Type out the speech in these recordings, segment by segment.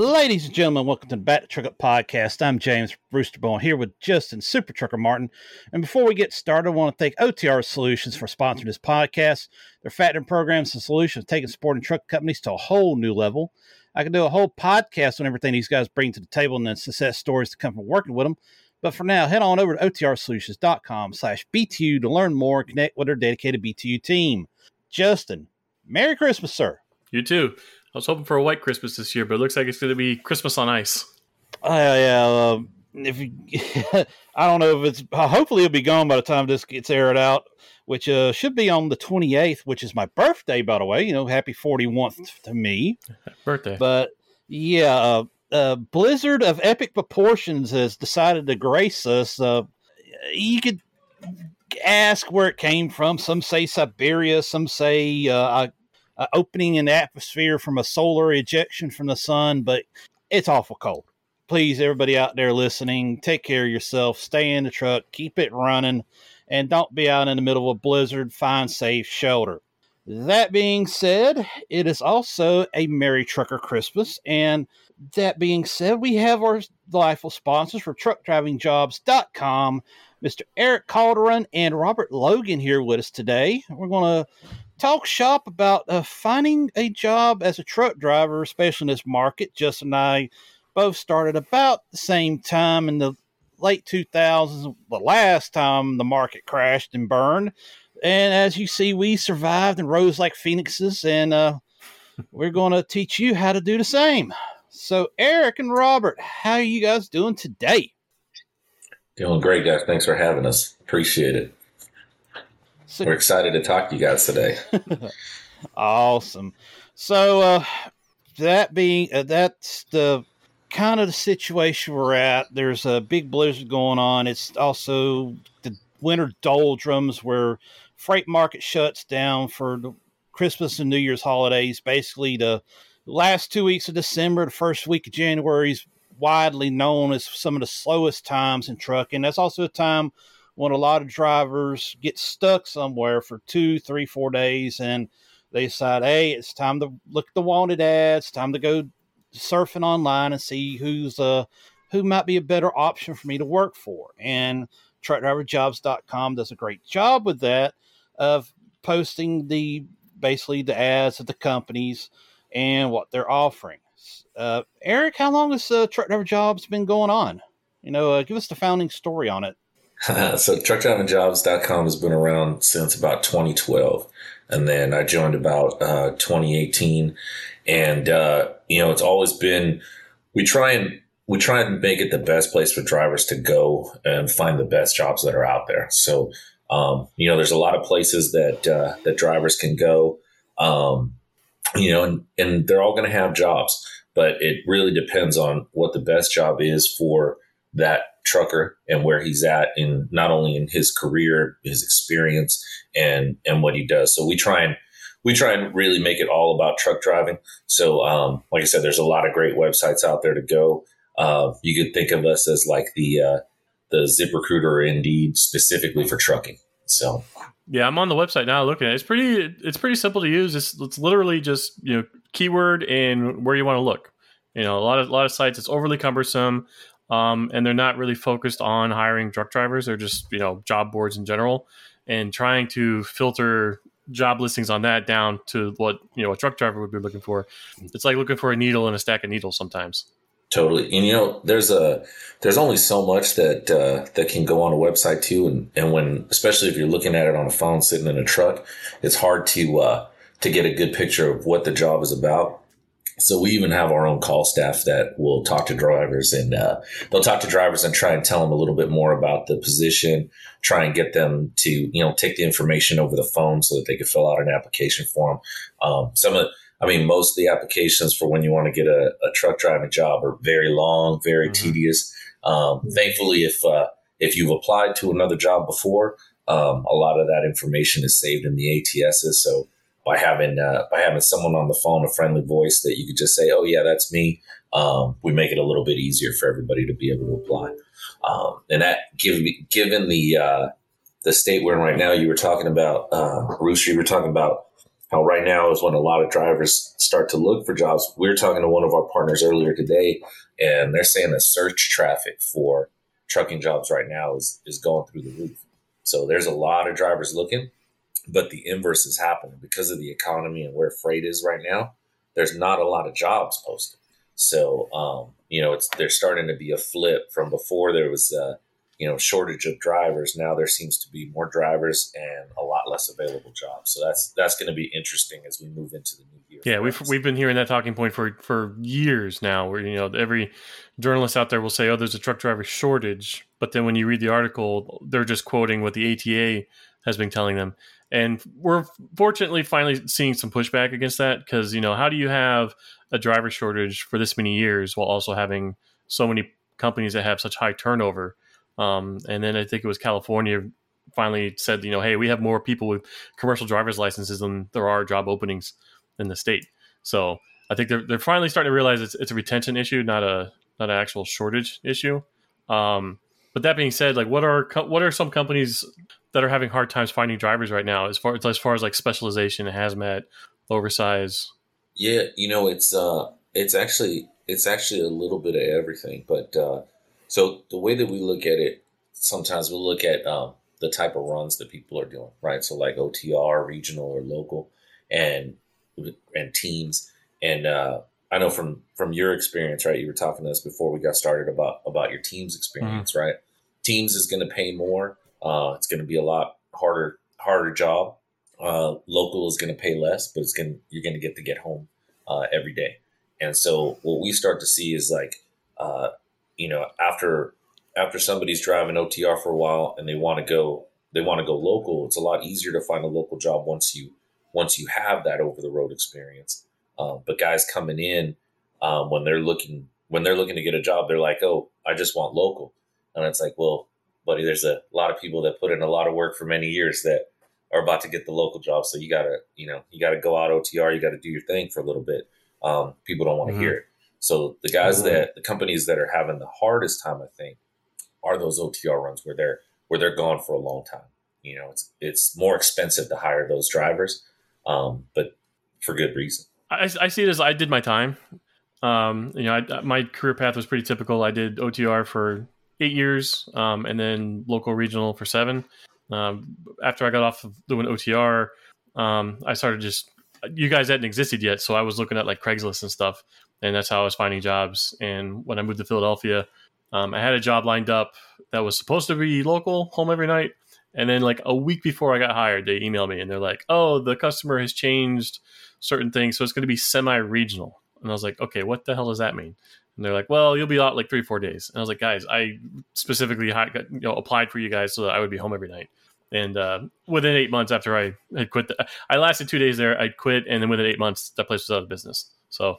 Ladies and gentlemen, welcome to the Back to Truck Up Podcast. I'm James Roosterbone here with Justin Super Trucker Martin. And before we get started, I want to thank OTR Solutions for sponsoring this podcast. Their factoring programs and solutions taking supporting truck companies to a whole new level. I can do a whole podcast on everything these guys bring to the table and the success stories that come from working with them. But for now, head on over to OTRSolutions.com/BTU to learn more and connect with our dedicated BTU team. Justin, Merry Christmas, sir. You too. I was hoping for a white Christmas this year, but it looks like it's going to be Christmas on ice. I don't know if it's. Hopefully, it'll be gone by the time this gets aired out, which should be on the 28th, which is my birthday, by the way. You know, happy 41st to me. Birthday. But yeah, blizzard of epic proportions has decided to grace us. You could ask where it came from. Some say Siberia. Some say opening an atmosphere from a solar ejection from the sun, but it's awful cold. Please, everybody out there listening, take care of yourself, stay in the truck, keep it running, and don't be out in the middle of a blizzard. Find safe shelter. That being said, it is also a Merry Trucker Christmas, and that being said, we have our delightful sponsors for truckdrivingjobs.com, Mr. Eric Calderon and Robert Logan here with us today. We're going to talk shop about finding a job as a truck driver, especially in this market. Justin and I both started about the same time in the late 2000s, the last time the market crashed and burned. And as you see, we survived and rose like phoenixes, and we're going to teach you how to do the same. So, Eric and Robert, how are you guys doing today? Doing great, guys. Thanks for having us. Appreciate it. So, we're excited to talk to you guys today. Awesome. So that's the kind of the situation we're at. There's a big blizzard going on. It's also the winter doldrums where freight market shuts down for the Christmas and New Year's holidays. Basically, the last 2 weeks of December, the first week of January is widely known as some of the slowest times in trucking. That's also a time when a lot of drivers get stuck somewhere for 2, 3, 4 days, and they decide, hey, it's time to look at the wanted ads, time to go surfing online and see who might be a better option for me to work for. And truckdriverjobs.com does a great job with that, of posting the ads of the companies and what they're offering. Eric, how long has Truck Driver Jobs been going on? You know, give us the founding story on it. So truckdrivingjobs.com has been around since about 2012, and then I joined about 2018, and it's always been, we try and make it the best place for drivers to go and find the best jobs that are out there. So there's a lot of places that drivers can go, and they're all going to have jobs, but it really depends on what the best job is for that trucker and where he's at, in not only in his career, his experience, and what he does. So we try and really make it all about truck driving. So like I said, there's a lot of great websites out there to go. You could think of us as like the ZipRecruiter or Indeed specifically for trucking. So yeah, I'm on the website now looking at it. It's pretty simple to use. It's literally just keyword and where you want to look. A lot of sites, it's overly cumbersome. And they're not really focused on hiring truck drivers. They're just, job boards in general, and trying to filter job listings on that down to what, a truck driver would be looking for. It's like looking for a needle in a stack of needles sometimes. Totally. And, there's only so much that can go on a website too. And when, especially if you're looking at it on a phone, sitting in a truck, it's hard to get a good picture of what the job is about. So we even have our own call staff that will talk to drivers, and they'll talk to drivers and try and tell them a little bit more about the position, try and get them to, take the information over the phone so that they can fill out an application form. Most of the applications for when you want to get a truck driving job are very long, very tedious. Thankfully, if you've applied to another job before, a lot of that information is saved in the ATSs. So by having someone on the phone, a friendly voice that you could just say, oh yeah, that's me. We make it a little bit easier for everybody to be able to apply. And that given the state we're in right now, you were talking about, Rooster, you were talking about Now, right now is when a lot of drivers start to look for jobs. We were talking to one of our partners earlier today, and they're saying the search traffic for trucking jobs right now is going through the roof. So there's a lot of drivers looking, but the inverse is happening because of the economy and where freight is right now. There's not a lot of jobs posted. So, there's starting to be a flip from before there was shortage of drivers. Now there seems to be more drivers and a lot less available jobs. So that's going to be interesting as we move into the new year. Yeah, we've been hearing that talking point for years now, where every journalist out there will say, "Oh, there's a truck driver shortage," but then when you read the article, they're just quoting what the ATA has been telling them. And we're fortunately finally seeing some pushback against that because how do you have a driver shortage for this many years while also having so many companies that have such high turnover? And then I think it was California finally said, hey, we have more people with commercial driver's licenses than there are job openings in the state. So I think they're finally starting to realize it's a retention issue, not an actual shortage issue. But that being said, like what are some companies that are having hard times finding drivers right now as far as like specialization, hazmat, oversize? Yeah, it's actually a little bit of everything, but so the way that we look at it, sometimes we'll look at the type of runs that people are doing, right? So like OTR, regional or local, and teams. And I know from your experience, right, you were talking to us before we got started about your team's experience, right? Teams is going to pay more. It's going to be a lot harder job. Local is going to pay less, but you're going to get home every day. And so what we start to see is like after somebody's driving OTR for a while and they want to go local, it's a lot easier to find a local job once you have that over the road experience. But guys coming in when they're looking to get a job, they're like, "Oh, I just want local," and it's like, "Well, buddy, there's a lot of people that put in a lot of work for many years that are about to get the local job. So you gotta go out OTR. You gotta do your thing for a little bit. People don't want to hear it." So the guys that the companies that are having the hardest time, I think, are those OTR runs where they're gone for a long time. It's more expensive to hire those drivers, but for good reason. I see it as I did my time. My career path was pretty typical. I did OTR for 8 years, and then local regional for 7. After I got off of doing OTR, I started you guys hadn't existed yet, so I was looking at like Craigslist and stuff. And that's how I was finding jobs. And when I moved to Philadelphia, I had a job lined up that was supposed to be local, home every night. And then like a week before I got hired, they emailed me and they're like, "Oh, the customer has changed certain things, so it's going to be semi-regional." And I was like, "Okay, what the hell does that mean?" And they're like, "Well, you'll be out like 3-4 days. And I was like, "Guys, I specifically applied for you guys so that I would be home every night." And within 8 months after I had quit, I lasted 2 days there. I quit. And then within 8 months, that place was out of business. So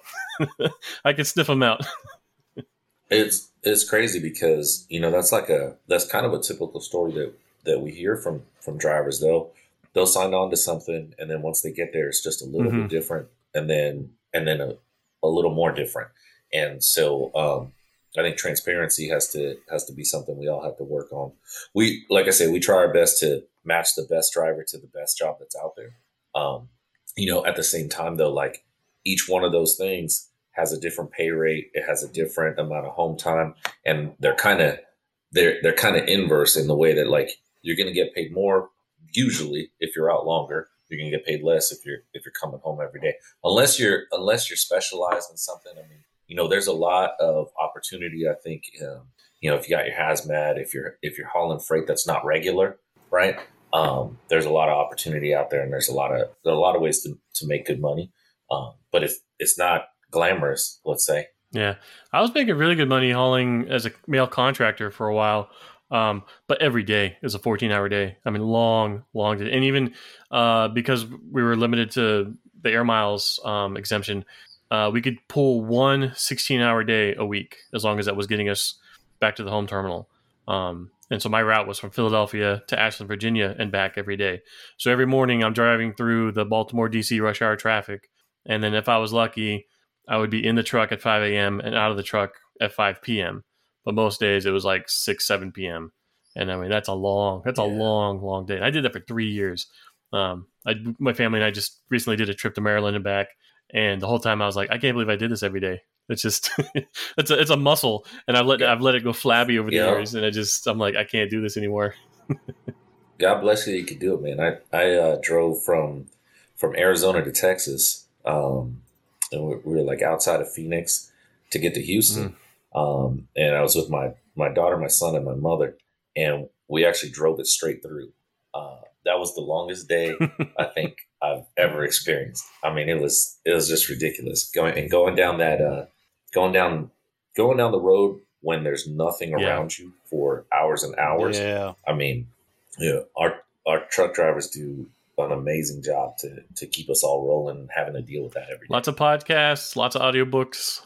I could sniff them out. It's crazy because, that's kind of a typical story that we hear from drivers. They'll sign on to something. And then once they get there, it's just a little bit different. And then a little more different. And so I think transparency has to be something we all have to work on. We, like I said, we try our best to match the best driver to the best job that's out there. At the same time, though, like, each one of those things has a different pay rate. It has a different amount of home time, and they're kind of inverse in the way that like you're going to get paid more usually if you're out longer. You're going to get paid less if you're coming home every day, unless you're specialized in something. I mean, there's a lot of opportunity. I think if you got your hazmat, if you're hauling freight that's not regular, right? There's a lot of opportunity out there, and there's a lot of ways to make good money. But it's not glamorous, let's say. Yeah. I was making really good money hauling as a mail contractor for a while. But every day is a 14-hour day. I mean, long day. And even because we were limited to the air miles exemption, we could pull one 16-hour day a week as long as that was getting us back to the home terminal. And so my route was from Philadelphia to Ashland, Virginia, and back every day. So every morning I'm driving through the Baltimore, D.C. rush hour traffic. And then if I was lucky, I would be in the truck at 5 a.m. and out of the truck at 5 p.m. But most days it was like 6, 7 p.m. And I mean, that's a long day. And I did that for 3 years. My family and I just recently did a trip to Maryland and back. And the whole time I was like, I can't believe I did this every day. It's just, it's a muscle, and I've let it go flabby over the years. And I'm like, I can't do this anymore. God bless you. You can do it, man. I drove from Arizona to Texas. And we were like outside of Phoenix to get to Houston. And I was with my daughter, my son, and my mother, and we actually drove it straight through. That was the longest day I think I've ever experienced. I mean, it was just ridiculous going down the road when there's nothing around you for hours and hours. Yeah. I mean, our truck drivers do an amazing job to keep us all rolling and having to deal with that every day. Lots of podcasts, lots of audiobooks,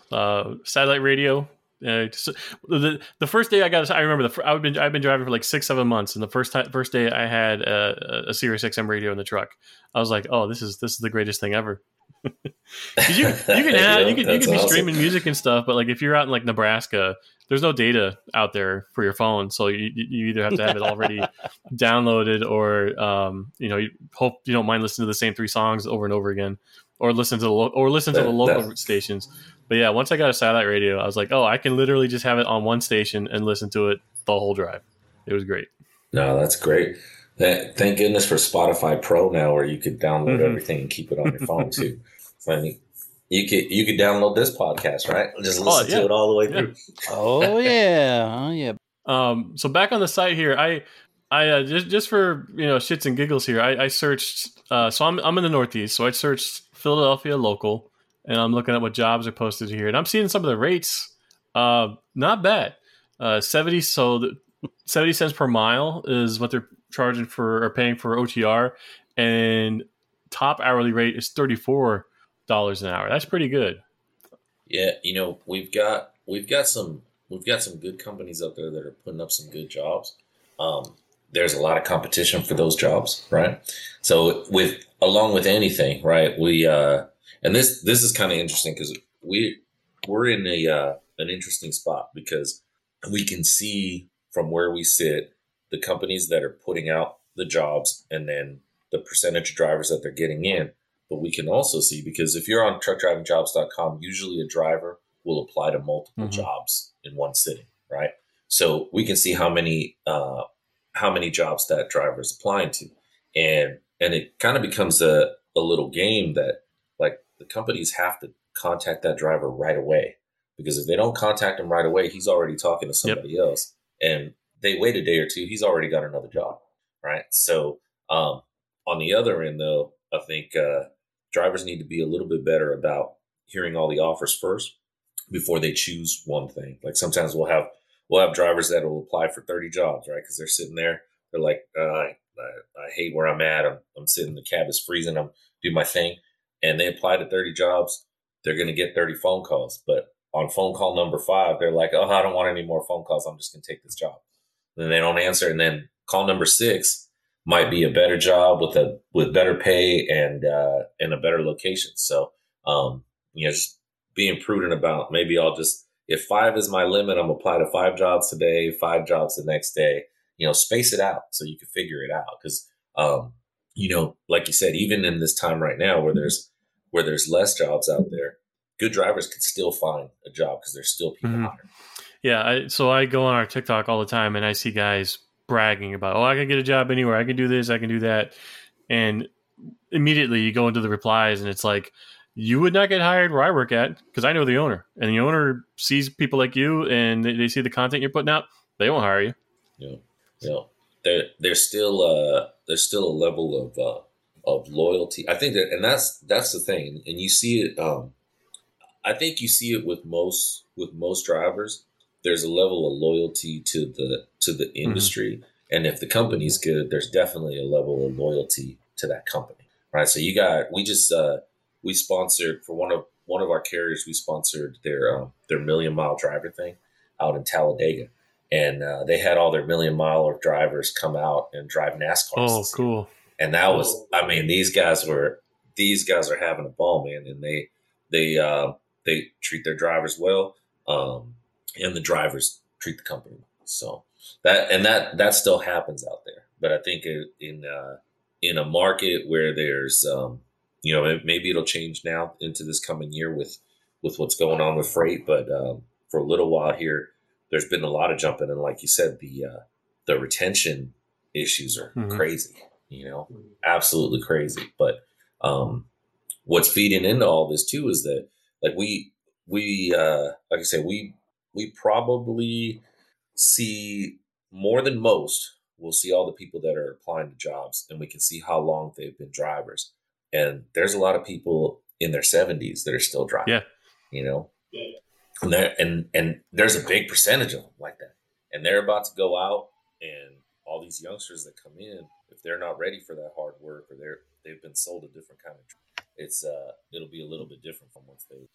satellite radio. The first day I got, I remember I've been driving for like 6-7 months, and the first day I had a Sirius XM radio in the truck. I was like, oh, this is the greatest thing ever. you can be awesome. Streaming music and stuff, but like if you're out in like Nebraska, there's no data out there for your phone, so you either have to have it already downloaded, or you hope you don't mind listening to the same three songs over and over again, or listen to the local stations. But yeah, once I got a satellite radio, I was like, oh, I can literally just have it on one station and listen to it the whole drive. It was great. No, that's great. Thank goodness for Spotify Pro now, where you could download everything and keep it on your phone too. I mean, you could download this podcast, right? Just listen to it all the way through. Oh yeah. So back on the site here, I just for shits and giggles here, I searched. So I'm in the Northeast, so I searched Philadelphia local. And I'm looking at what jobs are posted here, and I'm seeing some of the rates. Not bad. 70 cents per mile is what they're charging for or paying for OTR, and top hourly rate is $34 an hour. That's pretty good. Yeah, we've got some good companies out there that are putting up some good jobs. There's a lot of competition for those jobs, right? So along with anything, right? And this is kind of interesting because we're in an interesting spot, because we can see from where we sit the companies that are putting out the jobs and then the percentage of drivers that they're getting in. But we can also see, because if you're on truckdrivingjobs.com, usually a driver will apply to multiple jobs in one sitting, right? So we can see how many jobs that driver is applying to, and it kind of becomes a little game that, like, the companies have to contact that driver right away, because if they don't contact him right away, he's already talking to somebody else, and they wait a day or two, he's already got another job, right? So on the other end, though, I think drivers need to be a little bit better about hearing all the offers first before they choose one thing. Like, sometimes we'll have drivers that will apply for 30 jobs, right? Because they're sitting there, they're like, I hate where I'm at. I'm sitting, the cab is freezing. I'm doing my thing. And they apply to 30 jobs, they're going to get 30 phone calls. But on phone call number 5, they're like, oh, I don't want any more phone calls. I'm just going to take this job. And then they don't answer. And then call number 6 might be a better job with better pay and a better location. So, just being prudent about, maybe I'll just, if 5 is my limit, I'm going to apply to 5 jobs today, 5 jobs the next day, space it out so you can figure it out. Because, like you said, even in this time right now where there's less jobs out there, good drivers can still find a job because there's still people out there. Yeah. So I go on our TikTok all the time and I see guys bragging about, oh, I can get a job anywhere. I can do this. I can do that. And immediately you go into the replies and it's like, you would not get hired where I work at, because I know the owner, and the owner sees people like you and they see the content you're putting out. They won't hire you. Yeah. Yeah. There's still a level of loyalty. I think that, and that's the thing. And you see it. I think you see it with most drivers. There's a level of loyalty to the industry, and if the company's good, there's definitely a level of loyalty to that company, right? So we sponsored for one of our carriers. We sponsored their million-mile driver thing out in Talladega. And they had all their million-mile drivers come out and drive NASCAR. Oh, cool! And that was, I mean, these guys are having a ball, man. And they treat their drivers well, and the drivers treat the company well. So that still happens out there. But I think in in a market where there's, you know, maybe it'll change now into this coming year with what's going on with freight. But for a little while here, there's been a lot of jumping. And like you said, the retention issues are crazy, you know, absolutely crazy. But what's feeding into all this too is that, like, we like I said, we probably see more than most. We'll see all the people that are applying to jobs, and we can see how long they've been drivers. And there's a lot of people in their 70s that are still driving, you know, and there's a big percentage of them like that. And they're about to go out, and all these youngsters that come in, if they're not ready for that hard work, or they've been sold a different kind of job, it'll be a little bit different from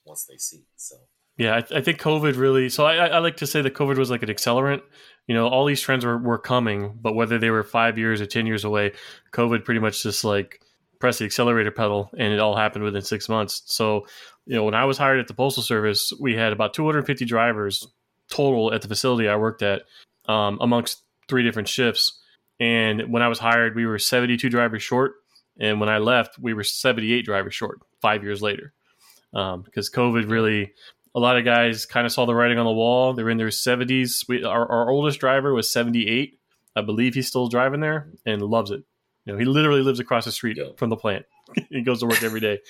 once they see it. So. Yeah, I think COVID really. So I like to say that COVID was like an accelerant. You know, all these trends were coming, but whether they were 5 years or 10 years away, COVID pretty much just like pressed the accelerator pedal, and it all happened within 6 months. So, you know, when I was hired at the Postal Service, we had about 250 drivers total at the facility I worked at, amongst 3 different shifts. And when I was hired, we were 72 drivers short, and when I left, we were 78 drivers short 5 years later, because COVID really. A lot of guys kind of saw the writing on the wall. They were in their 70s. Our oldest driver was 78. I believe he's still driving there and loves it. You know, he literally lives across the street from the plant. He goes to work every day.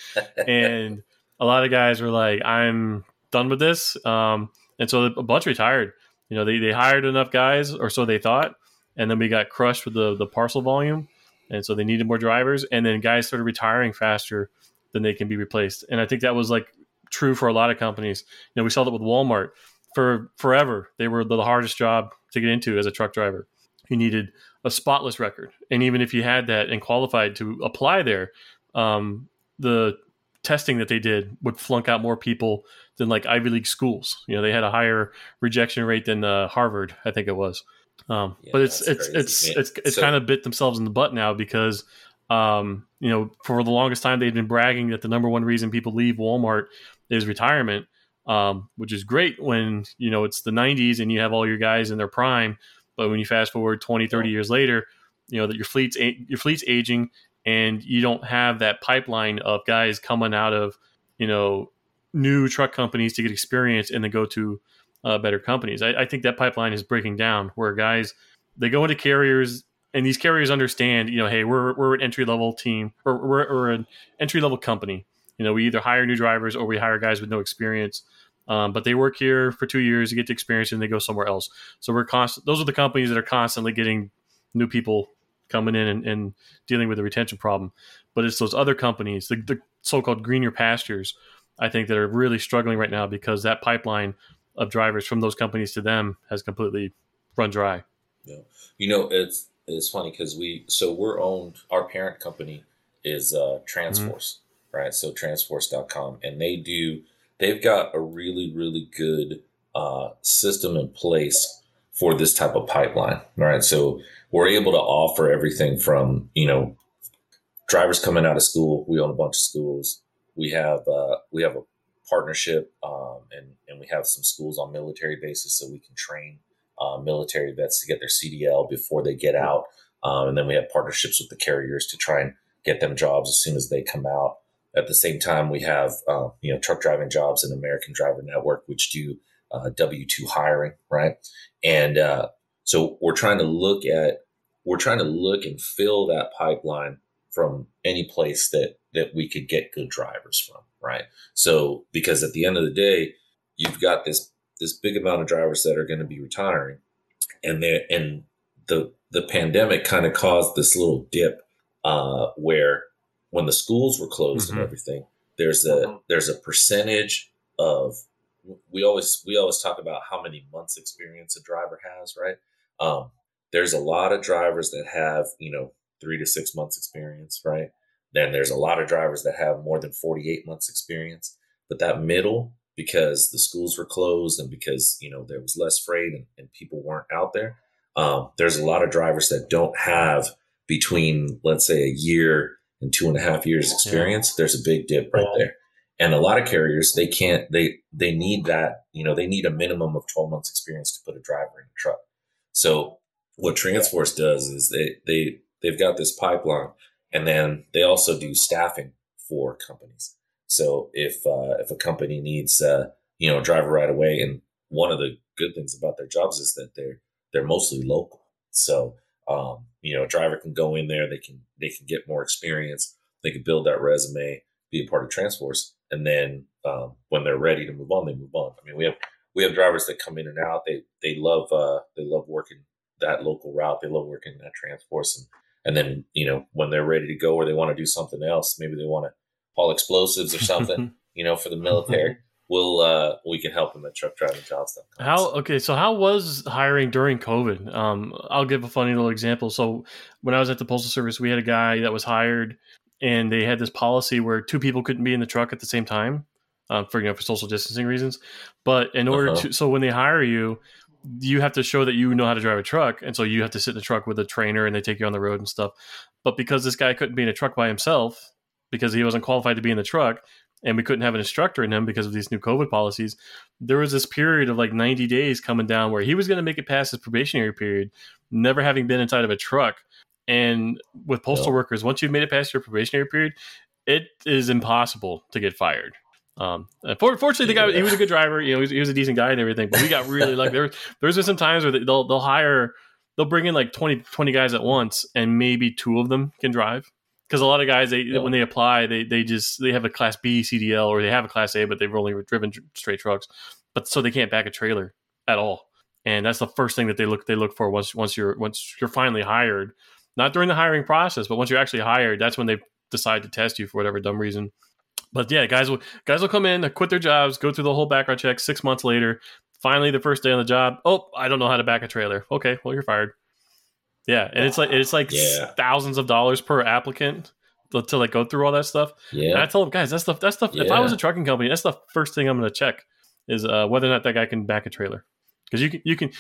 And a lot of guys were like, I'm done with this. And so a bunch retired. You know, they hired enough guys, or so they thought. And then we got crushed with the parcel volume. And so they needed more drivers. And then guys started retiring faster than they can be replaced. And I think that was like, true for a lot of companies. You know, we saw that with Walmart for forever. They were the hardest job to get into as a truck driver. You needed a spotless record. And even if you had that and qualified to apply there, the testing that they did would flunk out more people than like Ivy League schools. You know, they had a higher rejection rate than Harvard, I think it was. But it's kind of bit themselves in the butt now because, you know, for the longest time, they'd been bragging that the number one reason people leave Walmart is retirement, which is great when, you know, it's the 90s and you have all your guys in their prime. But when you fast forward 20, 30 years later, you know, that your fleet's aging, and you don't have that pipeline of guys coming out of, you know, new truck companies to get experience and then go to better companies. I think that pipeline is breaking down where guys, they go into carriers. And these carriers understand, you know, hey, we're an entry-level team, or we're an entry-level company. You know, we either hire new drivers or we hire guys with no experience. But they work here for 2 years, they get the experience, and they go somewhere else. So those are the companies that are constantly getting new people coming in and dealing with the retention problem. But it's those other companies, the so-called greener pastures, I think, that are really struggling right now because that pipeline of drivers from those companies to them has completely run dry. Yeah. You know, it's funny because we're owned, our parent company is Transforce, right? So Transforce.com, and they've got a really, really good system in place for this type of pipeline, right? So we're able to offer everything from, you know, drivers coming out of school. We own a bunch of schools. We have a partnership, and we have some schools on military bases, so we can train military vets to get their CDL before they get out. And then we have partnerships with the carriers to try and get them jobs as soon as they come out. At the same time, we have, you know, truck driving jobs and American Driver Network, which do W-2 hiring. Right. And so we're trying to look and fill that pipeline from any place that we could get good drivers from. Right. So because at the end of the day, you've got this big amount of drivers that are going to be retiring, and the pandemic kind of caused this little dip where when the schools were closed and everything, there's a percentage of, we always talk about how many months experience a driver has, right? There's a lot of drivers that have, you know, 3 to 6 months experience, right? Then there's a lot of drivers that have more than 48 months experience, but that middle, because the schools were closed and because, you know, there was less freight and people weren't out there. There's a lot of drivers that don't have between, let's say, a year and 2.5 years experience. There's a big dip right there. And a lot of carriers, they can't, they need that, you know, they need a minimum of 12 months experience to put a driver in a truck. So what Transforce does is they've got this pipeline, And then they also do staffing for companies. So if a company needs a driver right away, and one of the good things about their jobs is that they're mostly local. So a driver can go in there, they can get more experience, they can build that resume, be a part of Transforce, and then when they're ready to move on, they move on. I mean, we have drivers that come in and out. They love working that local route. They love working at Transforce, and then when they're ready to go or they want to do something else, maybe they want to haul explosives or something, for the military. We can help them at truckdrivingjobs.com. So how was hiring during COVID? I'll give a funny little example. So when I was at the Postal Service, we had a guy that was hired, and they had this policy where two people couldn't be in the truck at the same time for social distancing reasons. But in order to, so when they hire you, you have to show that you know how to drive a truck. And so you have to sit in the truck with a trainer and they take you on the road and stuff. But because this guy couldn't be in a truck by himself because he wasn't qualified to be in the truck, and we couldn't have an instructor in him because of these new COVID policies, there was this period of like 90 days coming down where he was going to make it past his probationary period, never having been inside of a truck. And with postal workers, once you've made it past your probationary period, it is impossible to get fired. Fortunately, the guy, he was a good driver. He was a decent guy and everything, but we got really lucky. There's been some times where they'll bring in like 20 guys at once, and maybe two of them can drive. Because a lot of guys, when they apply, they have a Class B CDL, or they have a Class A, but they've only driven straight trucks. But so they can't back a trailer at all, and that's the first thing that they look for once you're finally hired. Not during the hiring process, but once you're actually hired, that's when they decide to test you for whatever dumb reason. But yeah, guys will come in, quit their jobs, go through the whole background check. 6 months later, finally the first day on the job, I don't know how to back a trailer. Okay, well, you're fired. Yeah, and it's like thousands of dollars per applicant to like go through all that stuff. Yeah, and I told them, guys, that stuff. Yeah. If I was a trucking company, that's the first thing I'm going to check is whether or not that guy can back a trailer. Because you can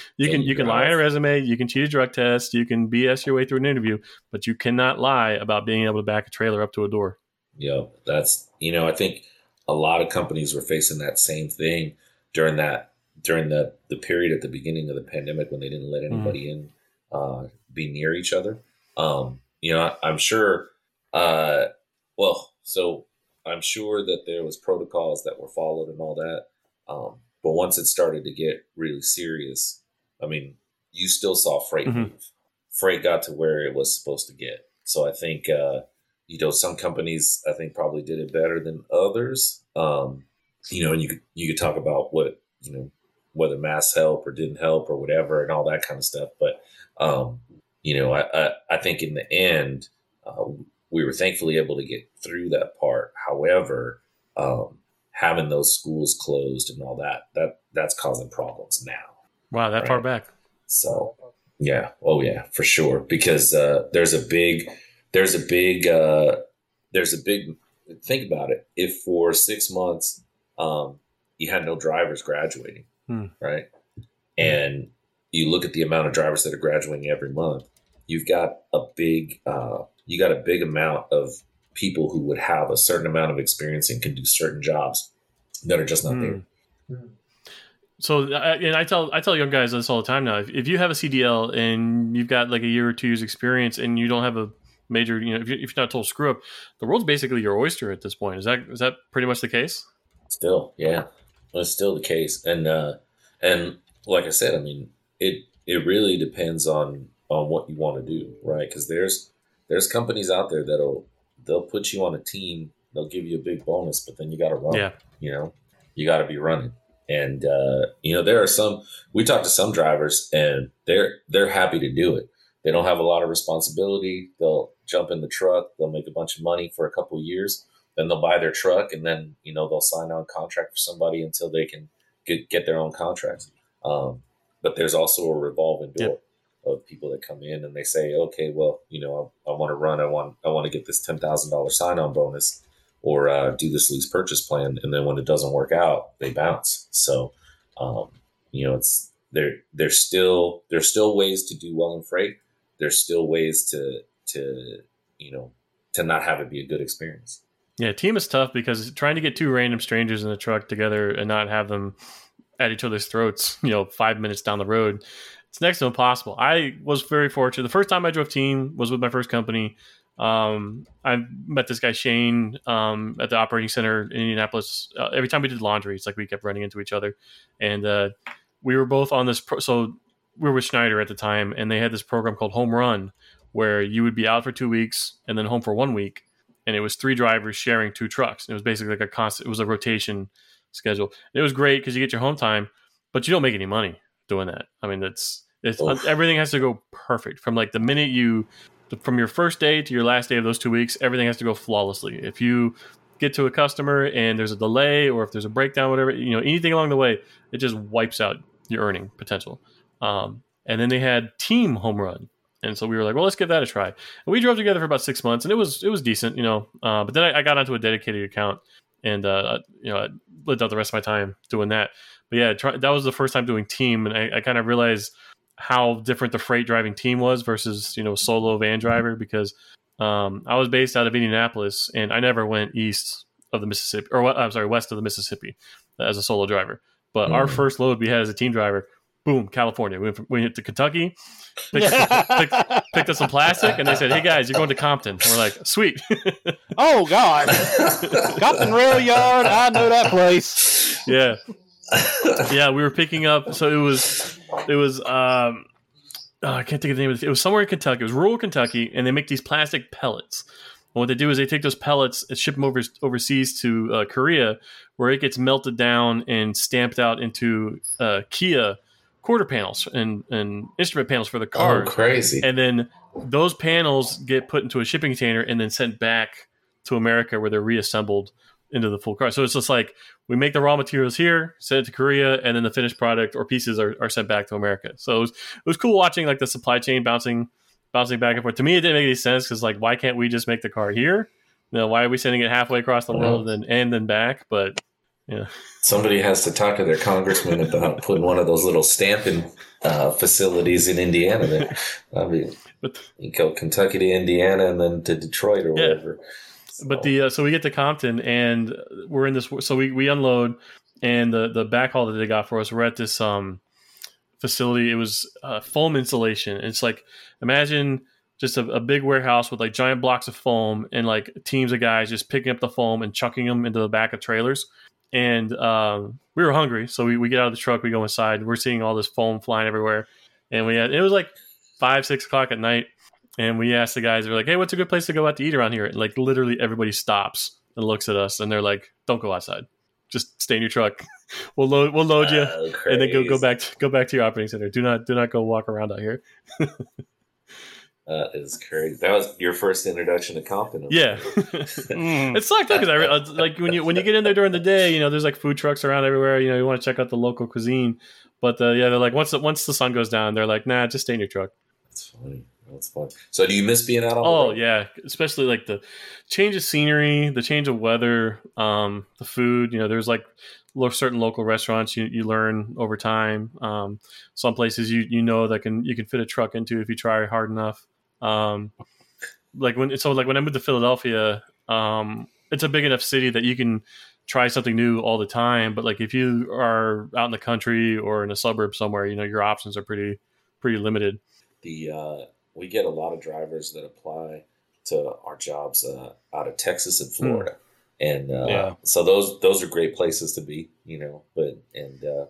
lie on a resume, you can cheat a drug test, you can BS your way through an interview, but you cannot lie about being able to back a trailer up to a door. Yeah, that's I think a lot of companies were facing that same thing during the period at the beginning of the pandemic when they didn't let anybody in. Be near each other. I'm sure that there was protocols that were followed and all that. But once it started to get really serious, I mean, you still saw freight move. Freight got to where it was supposed to get. So I think, some companies I think probably did it better than others. And you could talk about what, whether masks help or didn't help or whatever and all that kind of stuff. But, I think in the end, we were thankfully able to get through that part. However, having those schools closed and all that's causing problems now. Wow. That far back. So yeah. Oh yeah, for sure. Because, there's a big, think about it. If for 6 months, you had no drivers graduating, right? And you look at the amount of drivers that are graduating every month, you've got a big amount of people who would have a certain amount of experience and can do certain jobs that are just not there. So, and I tell young guys this all the time now, if you have a CDL and you've got like a year or 2 years experience and you don't have a major, if you're not told screw up, the world's basically your oyster at this point. Is that pretty much the case? Still, yeah. It's still the case. And like I said, I mean, it really depends on what you want to do, right? Because there's companies out there they'll put you on a team, they'll give you a big bonus, but then you got to run. Yeah. You got to be running. And there are some, we talk to some drivers and they're happy to do it. They don't have a lot of responsibility. They'll jump in the truck, they'll make a bunch of money for a couple of years. Then they'll buy their truck and then, they'll sign on contract for somebody until they can get their own contracts. But there's also a revolving door of people that come in and they say, okay, well, I want to run. I want to get this $10,000 sign-on bonus or do this lease purchase plan. And then when it doesn't work out, they bounce. So, it's there's still ways to do well in freight. There's still ways to not have it be a good experience. Yeah, team is tough because trying to get two random strangers in a truck together and not have them at each other's throats, 5 minutes down the road, it's next to impossible. I was very fortunate. The first time I drove team was with my first company. I met this guy, Shane, at the operating center in Indianapolis. Every time we did laundry, it's like we kept running into each other. And we were both on this. So we were with Schneider at the time, and they had this program called Home Run, where you would be out for 2 weeks and then home for 1 week. And it was three drivers sharing two trucks. And it was basically like a constant, it was a rotation schedule. And it was great because you get your home time, but you don't make any money doing that. I mean, it's everything has to go perfect from like the minute you, from your first day to your last day of those 2 weeks, everything has to go flawlessly. If you get to a customer and there's a delay, or if there's a breakdown, whatever, you know, anything along the way, it just wipes out your earning potential. And then they had team home run. And so we were like, well, let's give that a try. And we drove together for about 6 months, and it was decent, you know. But then I got onto a dedicated account, and you know, I lived out the rest of my time doing that. But yeah, that was the first time doing team, and I kind of realized how different the freight driving team was versus, you know, solo van driver, because I was based out of Indianapolis, and I never went east of the Mississippi, or I'm sorry, west of the Mississippi as a solo driver. But our first load we had as a team driver. Boom, California. We went to Kentucky, picked up some plastic, and they said, hey, guys, you're going to Compton. And we're like, sweet. Oh, God. Compton Rail Yard. I know that place. Yeah. Yeah, we were picking up. So it was I can't think of the name of it. It was somewhere in Kentucky. It was rural Kentucky, and they make these plastic pellets. And what they do is they take those pellets and ship them overseas to Korea, where it gets melted down and stamped out into Kia quarter panels and instrument panels for the car. Oh, crazy. And then those panels get put into a shipping container and then sent back to America, where they're reassembled into the full car. So it's just like we make the raw materials here, send it to Korea, and then the finished product or pieces are sent back to America. So it was cool watching like the supply chain bouncing back and forth. To me, it didn't make any sense, because like, why can't we just make the car here? You know, why are we sending it halfway across the world and then back? But yeah. Somebody has to talk to their congressman about putting one of those little stamping facilities in Indiana. There, I mean, you go Kentucky to Indiana and then to Detroit or whatever. So. But so we get to Compton, and we're in this. So we unload, and the backhaul that they got for us, we're at this facility. It was foam insulation. And it's like, imagine just a big warehouse with like giant blocks of foam, and like teams of guys just picking up the foam and chucking them into the back of trailers. And we were hungry, so we get out of the truck, we go inside, we're seeing all this foam flying everywhere. And it was like 5-6 o'clock at night, and we asked the guys, we're like, hey, what's a good place to go out to eat around here? And like literally everybody stops and looks at us, and they're like, don't go outside, just stay in your truck. We'll load you, crazy. And then go back to your operating center. Do not go walk around out here. That is crazy. That was your first introduction to Compton. Yeah. It sucked, because I like when you get in there during the day, you know, there's like food trucks around everywhere. You know, you want to check out the local cuisine, but yeah, they're like once the sun goes down, they're like, nah, just stay in your truck. That's funny. That's fun. So, do you miss being out on the road? Oh yeah, especially like the change of scenery, the change of weather, the food. You know, there's like certain local restaurants you learn over time. Some places you know that you can fit a truck into if you try hard enough. When I moved to Philadelphia, it's a big enough city that you can try something new all the time. But like if you are out in the country or in a suburb somewhere, you know, your options are pretty limited. We get a lot of drivers that apply to our jobs out of Texas and Florida, so those are great places to be, you know, but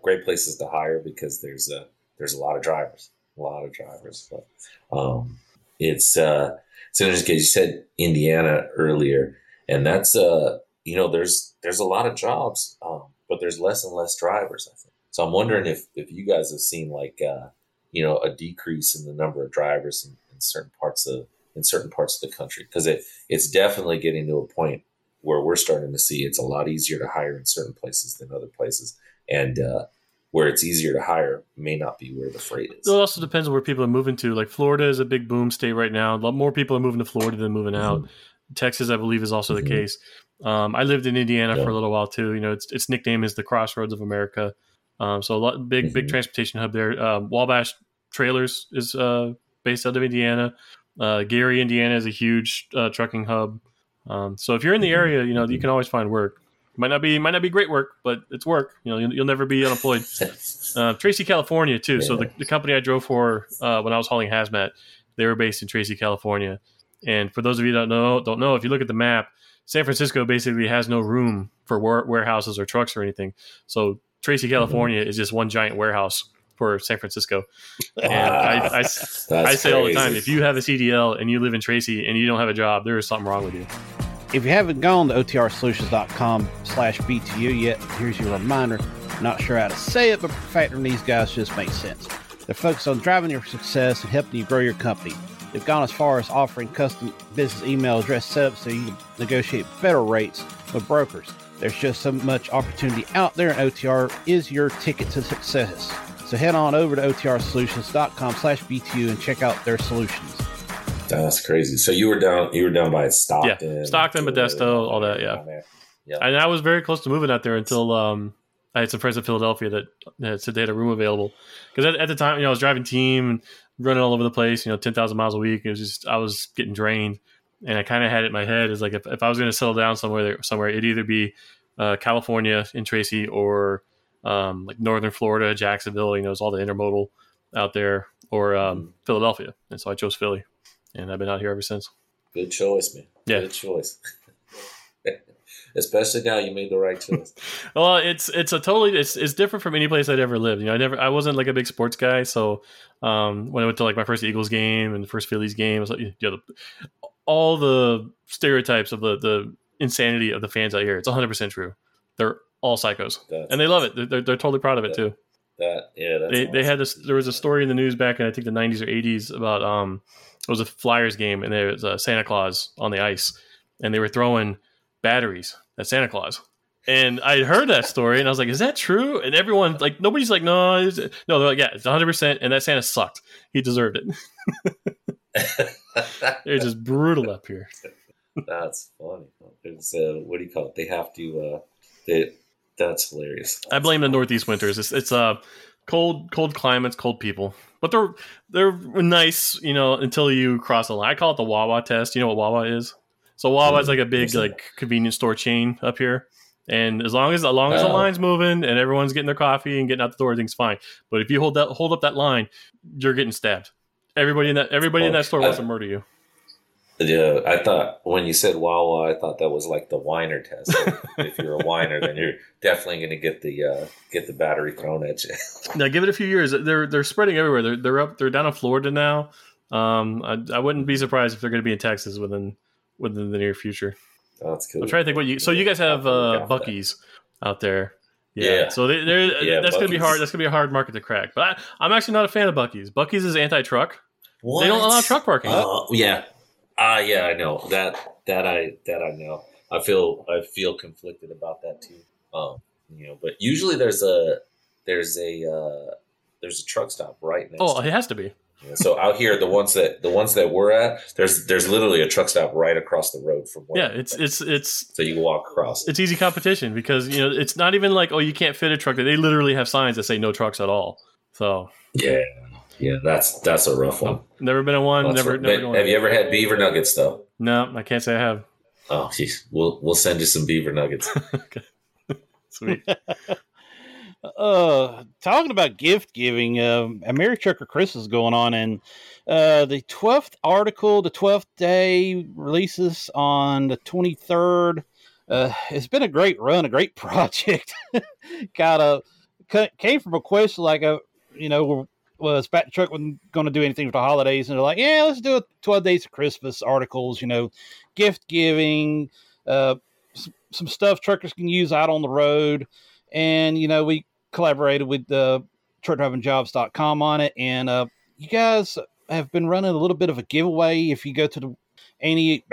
great places to hire, because there's a lot of drivers, but. It's interesting because you said Indiana earlier, and that's you know, there's a lot of jobs, but there's less and less drivers, I think. So I'm wondering if you guys have seen like you know, a decrease in the number of drivers in certain parts of the country, because it's definitely getting to a point where we're starting to see it's a lot easier to hire in certain places than other places, and where it's easier to hire may not be where the freight is. It also depends on where people are moving to. Like Florida is a big boom state right now. A lot more people are moving to Florida than moving out. Texas, I believe, is also the case. I lived in Indiana for a little while too. You know, its nickname is the Crossroads of America. So big transportation hub there. Wabash Trailers is based out of Indiana. Gary, Indiana is a huge trucking hub. So if you're in the area, you know, you can always find work. Might not be great work, but it's work. You know, you'll never be unemployed. Tracy, California, too. Yeah. So the company I drove for when I was hauling hazmat, they were based in Tracy, California, And for those of you that don't know, if you look at the map, San Francisco basically has no room for warehouses or trucks or anything. So Tracy, California is just one giant warehouse for San Francisco. And I say all the time, if you have a CDL and you live in Tracy and you don't have a job, there is something wrong with you. If you haven't gone to otrsolutions.com/BTU yet, here's your reminder. Not sure how to say it, but factoring these guys just makes sense. They're focused on driving your success and helping you grow your company. They've gone as far as offering custom business email address setups so you can negotiate better rates with brokers. There's just so much opportunity out there, and OTR is your ticket to success. So head on over to otrsolutions.com/BTU and check out their solutions. That's crazy. So you were down by Stockton. Yeah, Stockton, Modesto, all that, yeah. Yeah. And I was very close to moving out there until I had some friends in Philadelphia that said they had a room available. Because at the time, I was driving team and running all over the place, 10,000 miles a week. It was just, I was getting drained. And I kind of had it in my head is like, if I was going to settle down somewhere, it'd either be California in Tracy or like Northern Florida, Jacksonville, it's all the intermodal out there, or Philadelphia. And so I chose Philly. And I've been out here ever since. Good choice, man. Yeah. Good choice. Especially now, you made the right choice. Well, it's different from any place I'd ever lived. I wasn't like a big sports guy, so when I went to like my first Eagles game and the first Phillies game, it was like all the stereotypes of the insanity of the fans out here. It's 100% true. They're all psychos, and they love it. They're totally proud of it too. They had this. There was a story in the news back in I think the 90s or 80s about it was a Flyers game, and there was Santa Claus on the ice, and they were throwing batteries at Santa Claus, and I heard that story and I was like, is that true? And everyone, like, nobody's like, no, they're like, yeah, it's 100%, and that Santa sucked, he deserved it. They're just brutal up here. That's funny. It's what do you call it, they have to that's hilarious. I blame the Northeast winters. It's cold climates, cold people, but they're nice, until you cross the line. I call it the Wawa test. You know what Wawa is? So Wawa's like a big convenience store chain up here, and as long as the line's moving and everyone's getting their coffee and getting out the door, everything's fine. But if you hold up that line, you're getting stabbed. Everybody in that store wants to murder you. Yeah, I thought when you said Wawa, I thought that was like the whiner test. If you're a whiner, then you're definitely going to get the battery thrown at you. Now, give it a few years. They're spreading everywhere. They're down in Florida now. I wouldn't be surprised if they're going to be in Texas within the near future. Oh, that's cool. I'm trying to think so you guys have Buc-ee's out there. Yeah. So that's going to be hard. That's going to be a hard market to crack. But I'm actually not a fan of Buc-ee's. Buc-ee's is anti-truck. What? They don't allow truck parking. Yeah. Yeah, I know that I know. I feel conflicted about that too. But usually there's a truck stop right next. It has to be. Yeah, so out here, the ones that we're at, there's literally a truck stop right across the road from where. Yeah, it's so you walk across. It's easy competition because it's not even like, you can't fit a truck. They literally have signs that say no trucks at all. So yeah, that's a rough one. Never been in one. Have you ever had beaver nuggets though? No, I can't say I have. Oh, geez. We'll send you some beaver nuggets. Okay, sweet. Talking about gift giving, a Merry Trucker Christmas is going on, and the 12th article, the 12th day releases on the 23rd. It's been a great run, a great project. Came from a question like, was BackTheTruck wasn't going to do anything for the holidays, and they're like, yeah, let's do a 12 days of Christmas articles, gift giving, some stuff truckers can use out on the road, and we collaborated with the truckdrivingjobs.com on it, and you guys have been running a little bit of a giveaway. If you go to any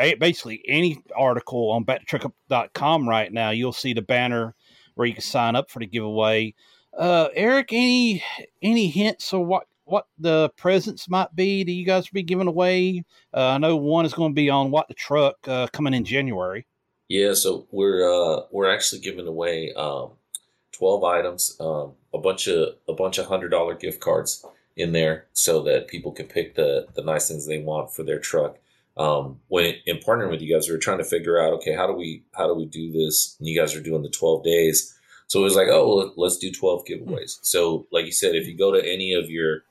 article on BackTheTruckUp.com right now, you'll see the banner where you can sign up for the giveaway. Eric, any hints of what the presents might be that you guys will be giving away? I know one is going to be on What the Truck coming in January. Yeah, so we're actually giving away 12 items, a bunch of $100 gift cards in there, so that people can pick the nice things they want for their truck. When in partnering with you guys, we were trying to figure out, okay, how do we do this? And you guys are doing the 12 days, so it was like, let's do 12 giveaways. So like you said, if you go to any of your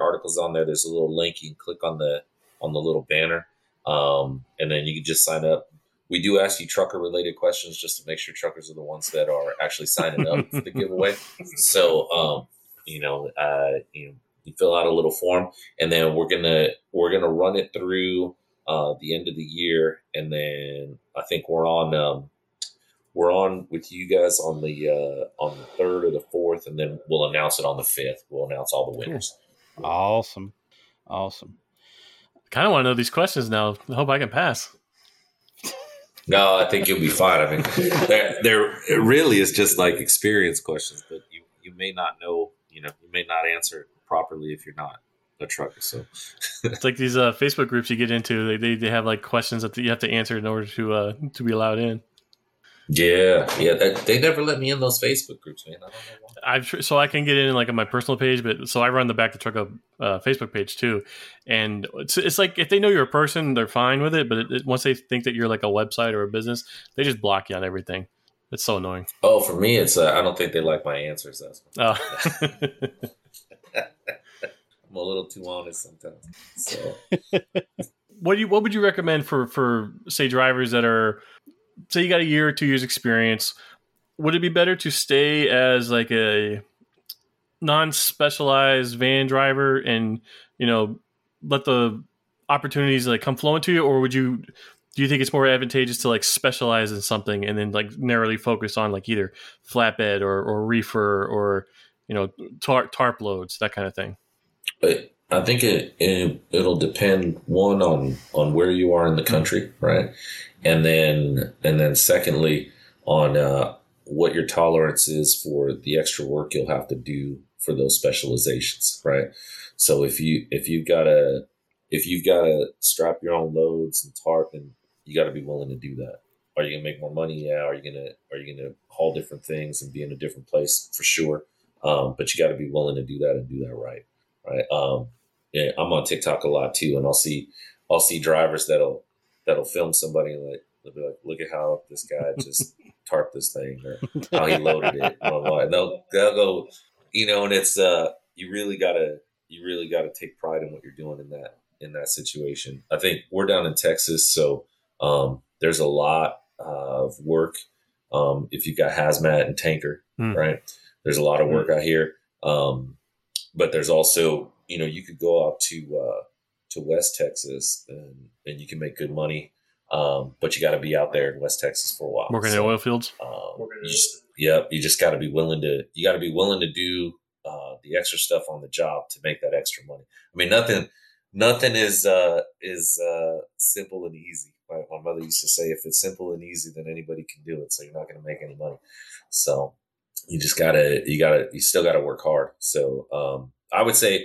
articles on there, there's a little link. You can click on the little banner, And then you can just sign up. We do ask you trucker related questions just to make sure truckers are the ones that are actually signing up for the giveaway. So, you fill out a little form, and then we're gonna run it through the end of the year, and then I think we're on with you guys on the 3rd or the 4th, and then we'll announce it on the 5th. We'll announce all the winners. Cool. Awesome. I kind of want to know these questions now. I hope I can pass. No, I think you'll be fine. I mean, there really is just like experience questions, but you may not know. You may not answer it properly if you're not a trucker. So it's like these Facebook groups you get into. They have like questions that you have to answer in order to be allowed in. Yeah. They never let me in those Facebook groups, man. I don't know why. So I can get in like on my personal page, but so I run the Back the Truck Up Facebook page too. And it's like if they know you're a person, they're fine with it. But once they think that you're like a website or a business, they just block you on everything. It's so annoying. Oh, for me, it's I don't think they like my answers. That's why. Oh. I'm a little too honest sometimes. So, what would you recommend for say drivers that are, say you got a year or 2 years experience? Would it be better to stay as like a non-specialized van driver and, let the opportunities like come flowing to you? Or do you think it's more advantageous to like specialize in something and then like narrowly focus on like either flatbed or reefer or, tarp loads, that kind of thing? I think it'll depend one on where you are in the country, right? And then secondly, on what your tolerance is for the extra work you'll have to do for those specializations, right? So if you've got to strap your own loads and tarp, and you got to be willing to do that. Are you gonna make more money? Yeah. Are you gonna haul different things and be in a different place? For sure. But you got to be willing to do that and do that right. Right. Yeah, I'm on TikTok a lot too, and I'll see drivers that'll film somebody and like they'll be like, "Look at how this guy just tarped this thing, or how he loaded it." And they'll go, and it's you really gotta take pride in what you're doing in that situation. I think we're down in Texas, so there's a lot of work. If you've got hazmat and tanker, right? There's a lot of work out here. But there's also, you could go out to West Texas and you can make good money. But you got to be out there in West Texas for a while. Working in oil fields. You just got to be willing to. You got to be willing to do the extra stuff on the job to make that extra money. I mean, nothing is simple and easy. My mother used to say, if it's simple and easy, then anybody can do it. So you're not going to make any money. So. You still gotta work hard. So, I would say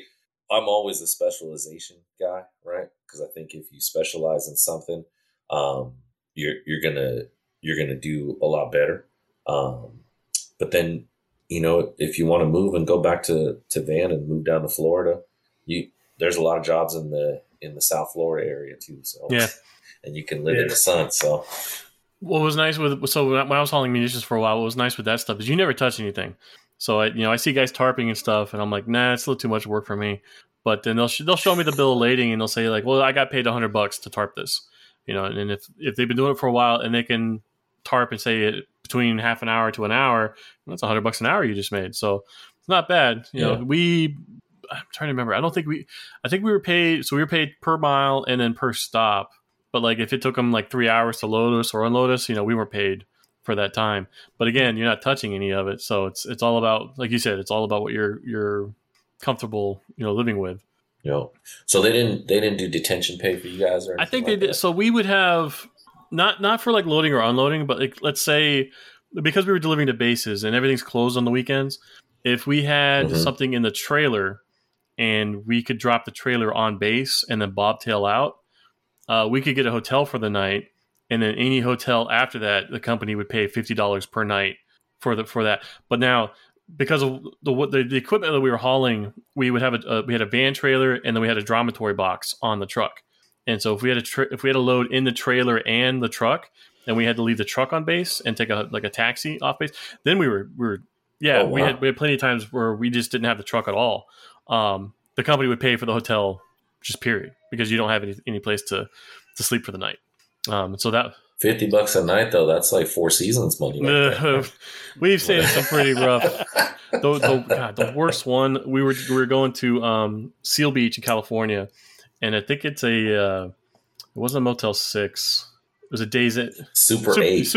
I'm always a specialization guy, right? Cause I think if you specialize in something, you're gonna do a lot better. But then, if you want to move and go back to van and move down to Florida, there's a lot of jobs in the South Florida area too. So, yeah. And you can live in the sun. So, what was nice when I was hauling munitions for a while, what was nice with that stuff is you never touch anything. So I see guys tarping and stuff, and I'm like, nah, it's a little too much work for me. But then they'll show me the bill of lading, and they'll say like, well, I got paid $100 to tarp this, And if they've been doing it for a while, and they can tarp and say it between half an hour to an hour, that's $100 an hour you just made. So it's not bad, I'm trying to remember. I think we were paid. So we were paid per mile and then per stop. But like if it took them like 3 hours to load us or unload us, we weren't paid for that time. But again, you're not touching any of it, so it's all about, like you said, it's all about what you're comfortable, living with. Yeah. So they didn't do detention pay for you guys, or anything? I think they did. So we would have not for like loading or unloading, but like, let's say because we were delivering to bases and everything's closed on the weekends, if we had something in the trailer and we could drop the trailer on base and then bobtail out. We could get a hotel for the night, and then any hotel after that, the company would pay $50 per night for that. But now, because of the equipment that we were hauling, we would have we had a van trailer, and then we had a dromatory box on the truck. And so if we had a load in the trailer and the truck, and we had to leave the truck on base and take a taxi off base, then we were we had plenty of times where we just didn't have the truck at all. The company would pay for the hotel, just period, because you don't have any place to to sleep for the night. So that $50 a night though, that's like Four Seasons money. We've seen some pretty rough. The worst one we were going to Seal Beach in California, and I think it's it wasn't a Motel 6. It was a Days Inn. Super 8,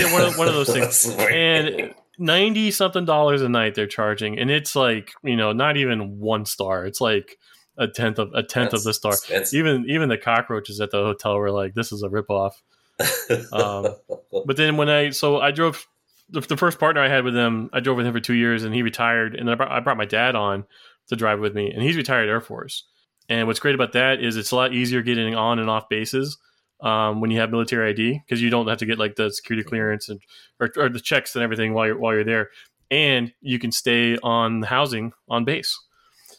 and one of those things. And $90-something a night they're charging, and it's like, you know, not even one star. It's like a tenth of the star. Even the cockroaches at the hotel were like, this is a ripoff. But then I drove the first partner I had with him. I drove with him for 2 years, and he retired. And I brought my dad on to drive with me, and he's retired Air Force. And what's great about that is it's a lot easier getting on and off bases when you have military ID, because you don't have to get like the security clearance and or the checks and everything while you're there, and you can stay on housing on base.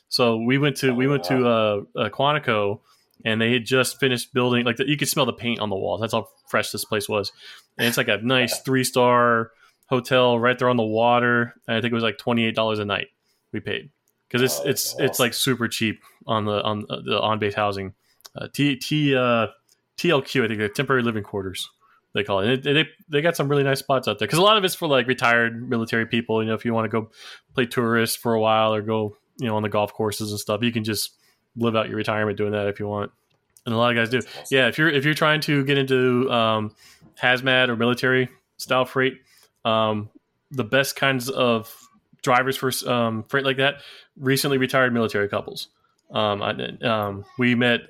So we went to Quantico, and they had just finished building. Like you could smell the paint on the walls. That's how fresh this place was. And it's like a nice 3-star hotel right there on the water. And I think it was like $28 a night we paid, because it's awesome. It's like super cheap on the on base housing. TLQ, I think they're temporary living quarters, they call it. And they got some really nice spots out there, because a lot of it's for like retired military people. You know, if you want to go play tourist for a while or go, you know, on the golf courses and stuff, you can just live out your retirement doing that if you want. And a lot of guys do. Awesome. Yeah. If you're trying to get into hazmat or military style freight, the best kinds of drivers for freight like that, recently retired military couples. We met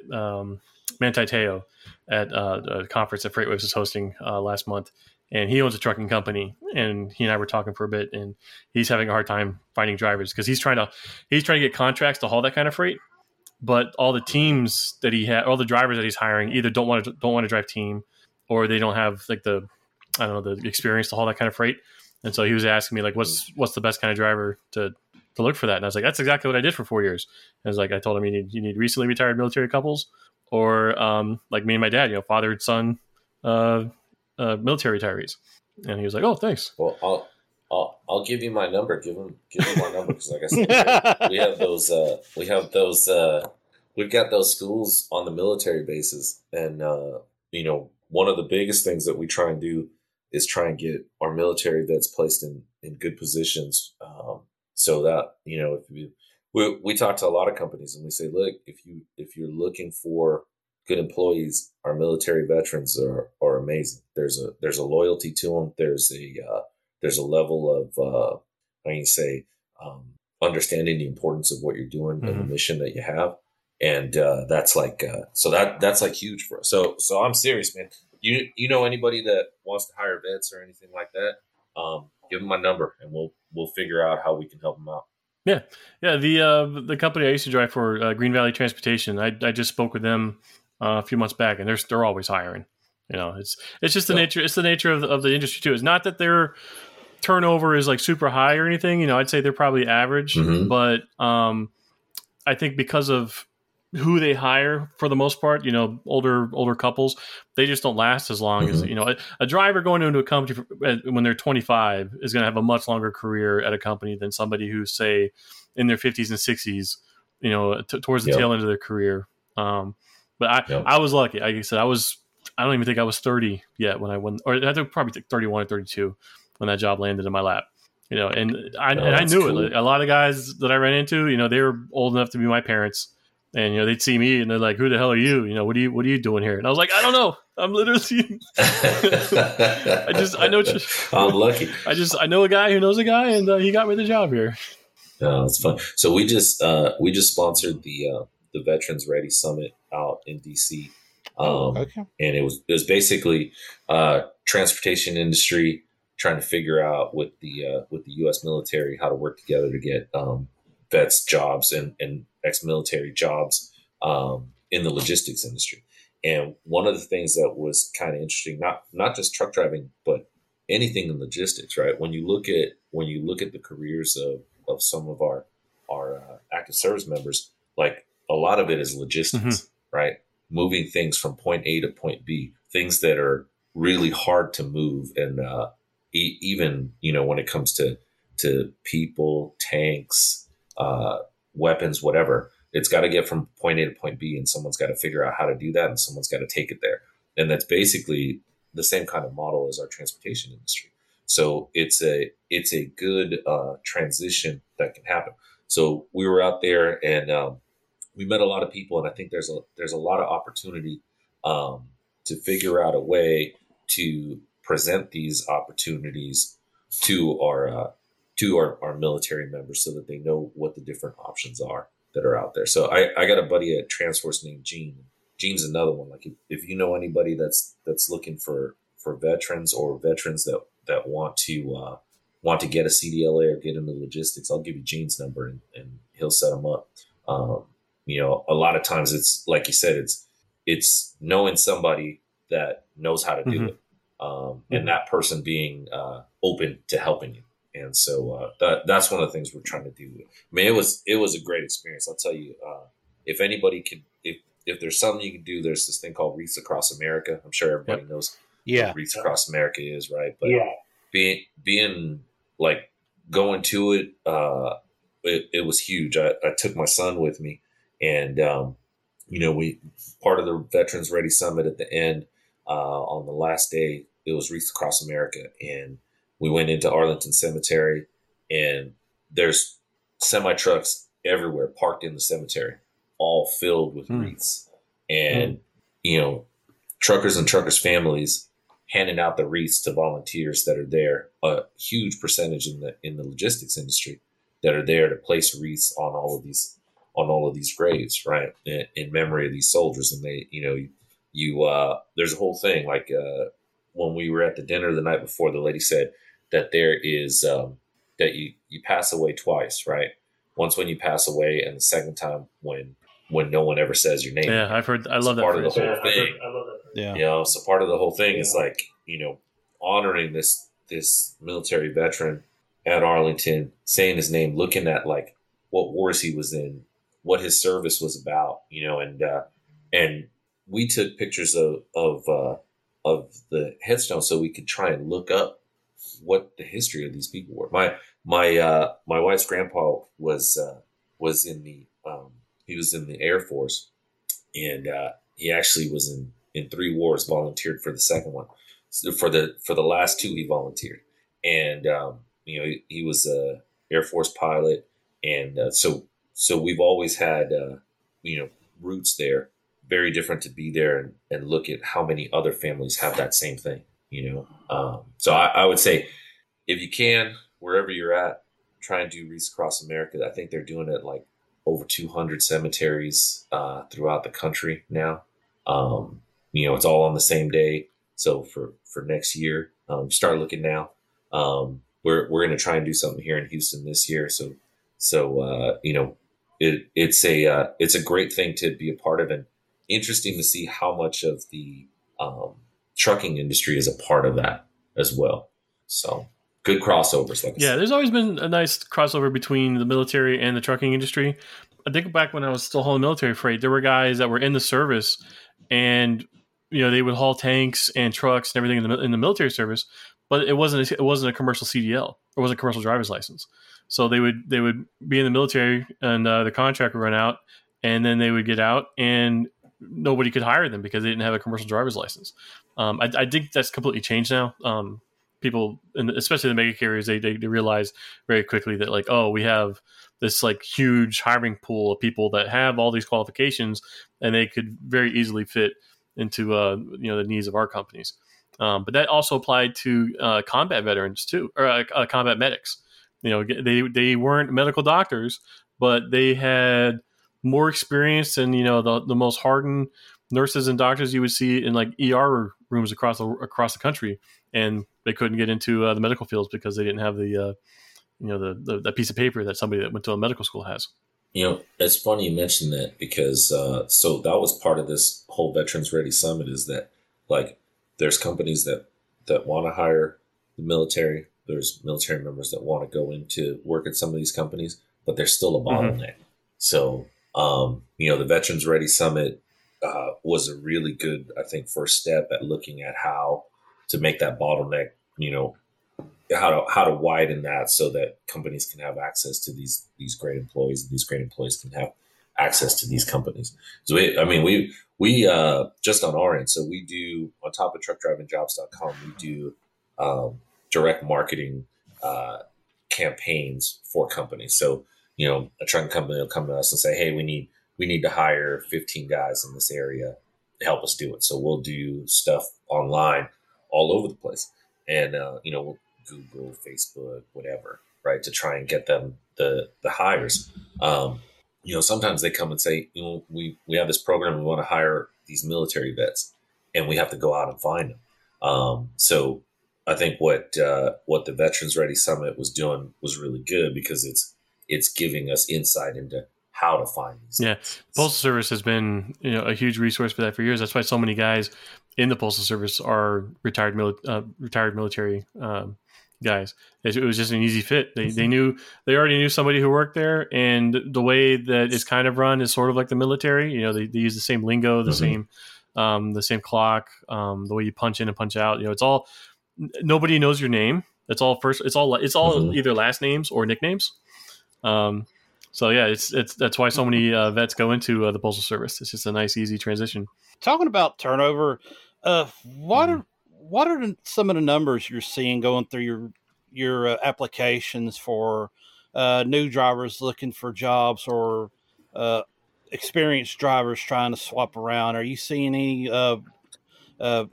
Manti Teo at a conference that Freightwaves was hosting last month, and he owns a trucking company, and he and I were talking for a bit, and he's having a hard time finding drivers because he's trying to get contracts to haul that kind of freight, but all the teams that he had, all the drivers that he's hiring, either don't want to drive team, or they don't have like the experience to haul that kind of freight. And so he was asking me like, what's the best kind of driver to look for that? And I was like, that's exactly what I did for 4 years. And I was like, I told him you need recently retired military couples, or like me and my dad, you know, father and son, military retirees. And he was like, "Oh, thanks." Well, I'll give you my number. Give him my number, because like I said, we've got those schools on the military bases, and you know, one of the biggest things that we try and do is try and get our military vets placed in good positions, so that, you know, We talk to a lot of companies, and we say, look, if you're looking for good employees, our military veterans are amazing. There's a loyalty to them. There's a level of understanding the importance of what you're doing, mm-hmm. and the mission that you have, and that's like that's like huge for us. So I'm serious, man. You know anybody that wants to hire vets or anything like that? Give them my number, and we'll figure out how we can help them out. Yeah. The company I used to drive for, Green Valley Transportation, I just spoke with them a few months back, and they're always hiring. You know, it's just the nature. It's the nature of the industry too. It's not that their turnover is like super high or anything. You know, I'd say they're probably average, mm-hmm. but I think because of who they hire for the most part, you know, older couples, they just don't last as long, mm-hmm. as, you know, a driver going into a company when they're 25 is going to have a much longer career at a company than somebody who's, say, in their 50s and 60s, you know, towards the tail end of their career. I was lucky. Like I said, I don't even think I was 30 yet I think probably 31 or 32 when that job landed in my lap. You know, and I knew cool. it. Like, a lot of guys that I ran into, you know, they were old enough to be my parents. And, you know, they'd see me and they're like, who the hell are you? You know, what are you doing here? And I was like, I don't know. I'm literally, I'm lucky. I know a guy who knows a guy, and he got me the job here. No, it's fun. So we just sponsored the Veterans Ready Summit out in DC. And it was basically transportation industry trying to figure out with the U.S. military, how to work together to get, vets jobs and ex-military jobs in the logistics industry. And one of the things that was kind of interesting, not just truck driving, but anything in logistics, right? When you look at the careers of some of our active service members, like a lot of it is logistics, mm-hmm. right? Moving things from point A to point B, things that are really hard to move. And even, you know, when it comes to people, tanks, weapons, whatever, It's got to get from point A to point B, and someone's got to figure out how to do that, and someone's got to take it there. And that's basically the same kind of model as our transportation industry. So it's a good transition that can happen. So we were out there and we met a lot of people, and I think there's a lot of opportunity to figure out a way to present these opportunities to our military members so that they know what the different options are that are out there. So I got a buddy at Transforce named Gene. Gene's another one. Like if you know anybody that's looking for veterans or veterans that want to get a CDLA or get into logistics, I'll give you Gene's number and he'll set them up. A lot of times it's like you said, it's knowing somebody that knows how to do it. And that person being open to helping you. And so that's one of the things we're trying to do. I mean, it was a great experience. I'll tell you, if anybody could, if there's something you can do, there's this thing called Wreaths Across America. I'm sure everybody knows what Wreaths Across America is, right? But being like going to it, it was huge. I took my son with me, and we part of the Veterans Ready Summit at the end. On the last day, it was Wreaths Across America, and we went into Arlington Cemetery, and there's semi-trucks everywhere parked in the cemetery, all filled with wreaths. And, truckers and truckers' families handing out the wreaths to volunteers that are there, a huge percentage in the logistics industry that are there to place wreaths on all of these graves, right, in memory of these soldiers. And they, there's a whole thing like, when we were at the dinner the night before, the lady said that there is that you pass away twice, right? Once when you pass away, and the second time when no one ever says your name. Yeah, I've heard. I love that. Part of the whole thing. I love that. Yeah. So part of the whole thing is like honoring this military veteran at Arlington, saying his name, looking at like what wars he was in, what his service was about, and we took pictures of the headstone so we could try and look up what the history of these people were. My wife's grandpa was in the, he was in the Air Force, and he actually was in three wars, volunteered for the second one. So for the last two, he volunteered. And, he was a Air Force pilot. And so we've always had, roots there. Very different to be there and look at how many other families have that same thing, So I would say if you can, wherever you're at, try and do Wreaths Across America. I think they're doing it like over 200 cemeteries throughout the country now. It's all on the same day. So for next year, start looking now. We're going to try and do something here in Houston this year. It's a great thing to be a part of, and interesting to see how much of the trucking industry is a part of that as well. So good crossovers. There's always been a nice crossover between the military and the trucking industry. I think back when I was still hauling military freight, there were guys that were in the service, and they would haul tanks and trucks and everything in the military service, but it wasn't a commercial CDL. It wasn't a commercial driver's license. So they would be in the military, and the contract would run out, and then they would get out, and nobody could hire them because they didn't have a commercial driver's license. I think that's completely changed now. People, and especially the mega carriers, they realize very quickly that like, oh, we have this like huge hiring pool of people that have all these qualifications, and they could very easily fit into the needs of our companies. But that also applied to combat veterans too, or combat medics. They weren't medical doctors, but they had more experience than the most hardened nurses and doctors you would see in like ER rooms across the country, and they couldn't get into the medical fields because they didn't have the piece of paper that somebody that went to a medical school has. It's funny you mentioned that because so that was part of this whole Veterans Ready Summit, is that like there's companies that want to hire the military. There's military members that want to go into work at some of these companies, but there's still a bottleneck. So, the Veterans Ready Summit was a really good, I think, first step at looking at how to make that bottleneck, how to widen that so that companies can have access to these great employees, and these great employees can have access to these companies. So we just on our end, so we do, on top of truckdrivingjobs.com, we do direct marketing campaigns for companies. So, you know, a trucking company will come to us and say, hey, we need to hire 15 guys in this area to help us do it. So we'll do stuff online all over the place. And, you know, we'll Google, Facebook, whatever, right, to try and get them the hires. You know, sometimes they come and say, you know, we have this program, we want to hire these military vets, and we have to go out and find them. So I think what the Veterans Ready Summit was doing was really good, because it's giving us insight into how to find these. Yeah, Postal Service has been, you know, a huge resource for that for years. That's why so many guys in the Postal Service are retired military guys. It was just an easy fit. They already knew somebody who worked there, and the way that it's kind of run is sort of like the military. You know, they use the same lingo, the same clock, the way you punch in and punch out. You know, it's all, nobody knows your name. It's all first. It's all either last names or nicknames. So yeah, it's that's why so many vets go into the Postal Service. It's just a nice, easy transition. Talking about turnover, what are some of the numbers you're seeing going through your applications for new drivers looking for jobs, or experienced drivers trying to swap around? Are you seeing any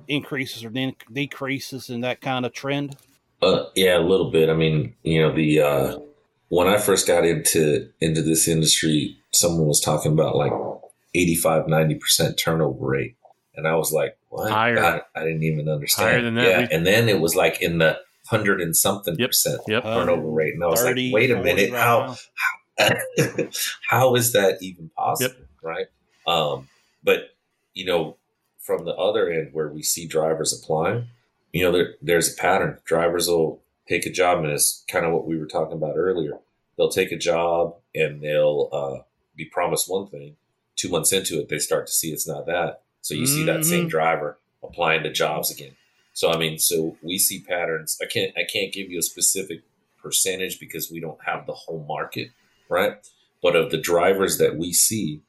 increases or decreases in that kind of trend? Yeah, a little bit. I mean, you know, the when I first got into this industry, someone was talking about like 85, 90% turnover rate. And I was like, what? I didn't even understand. Higher than that. Yeah. And then it was like in the 100 and something percent turnover rate. And I was 30, like, wait a minute. Right, how is that even possible? Yep. Right. But you know, from the other end where we see drivers applying, you know, there's a pattern. Drivers will take a job, and it's kind of what we were talking about earlier. They'll take a job and they'll be promised one thing. 2 months into it, they start to see it's not that. So you see that same driver applying to jobs again. So, I mean, so we see patterns. I can't give you a specific percentage because we don't have the whole market, right? But of the drivers that we see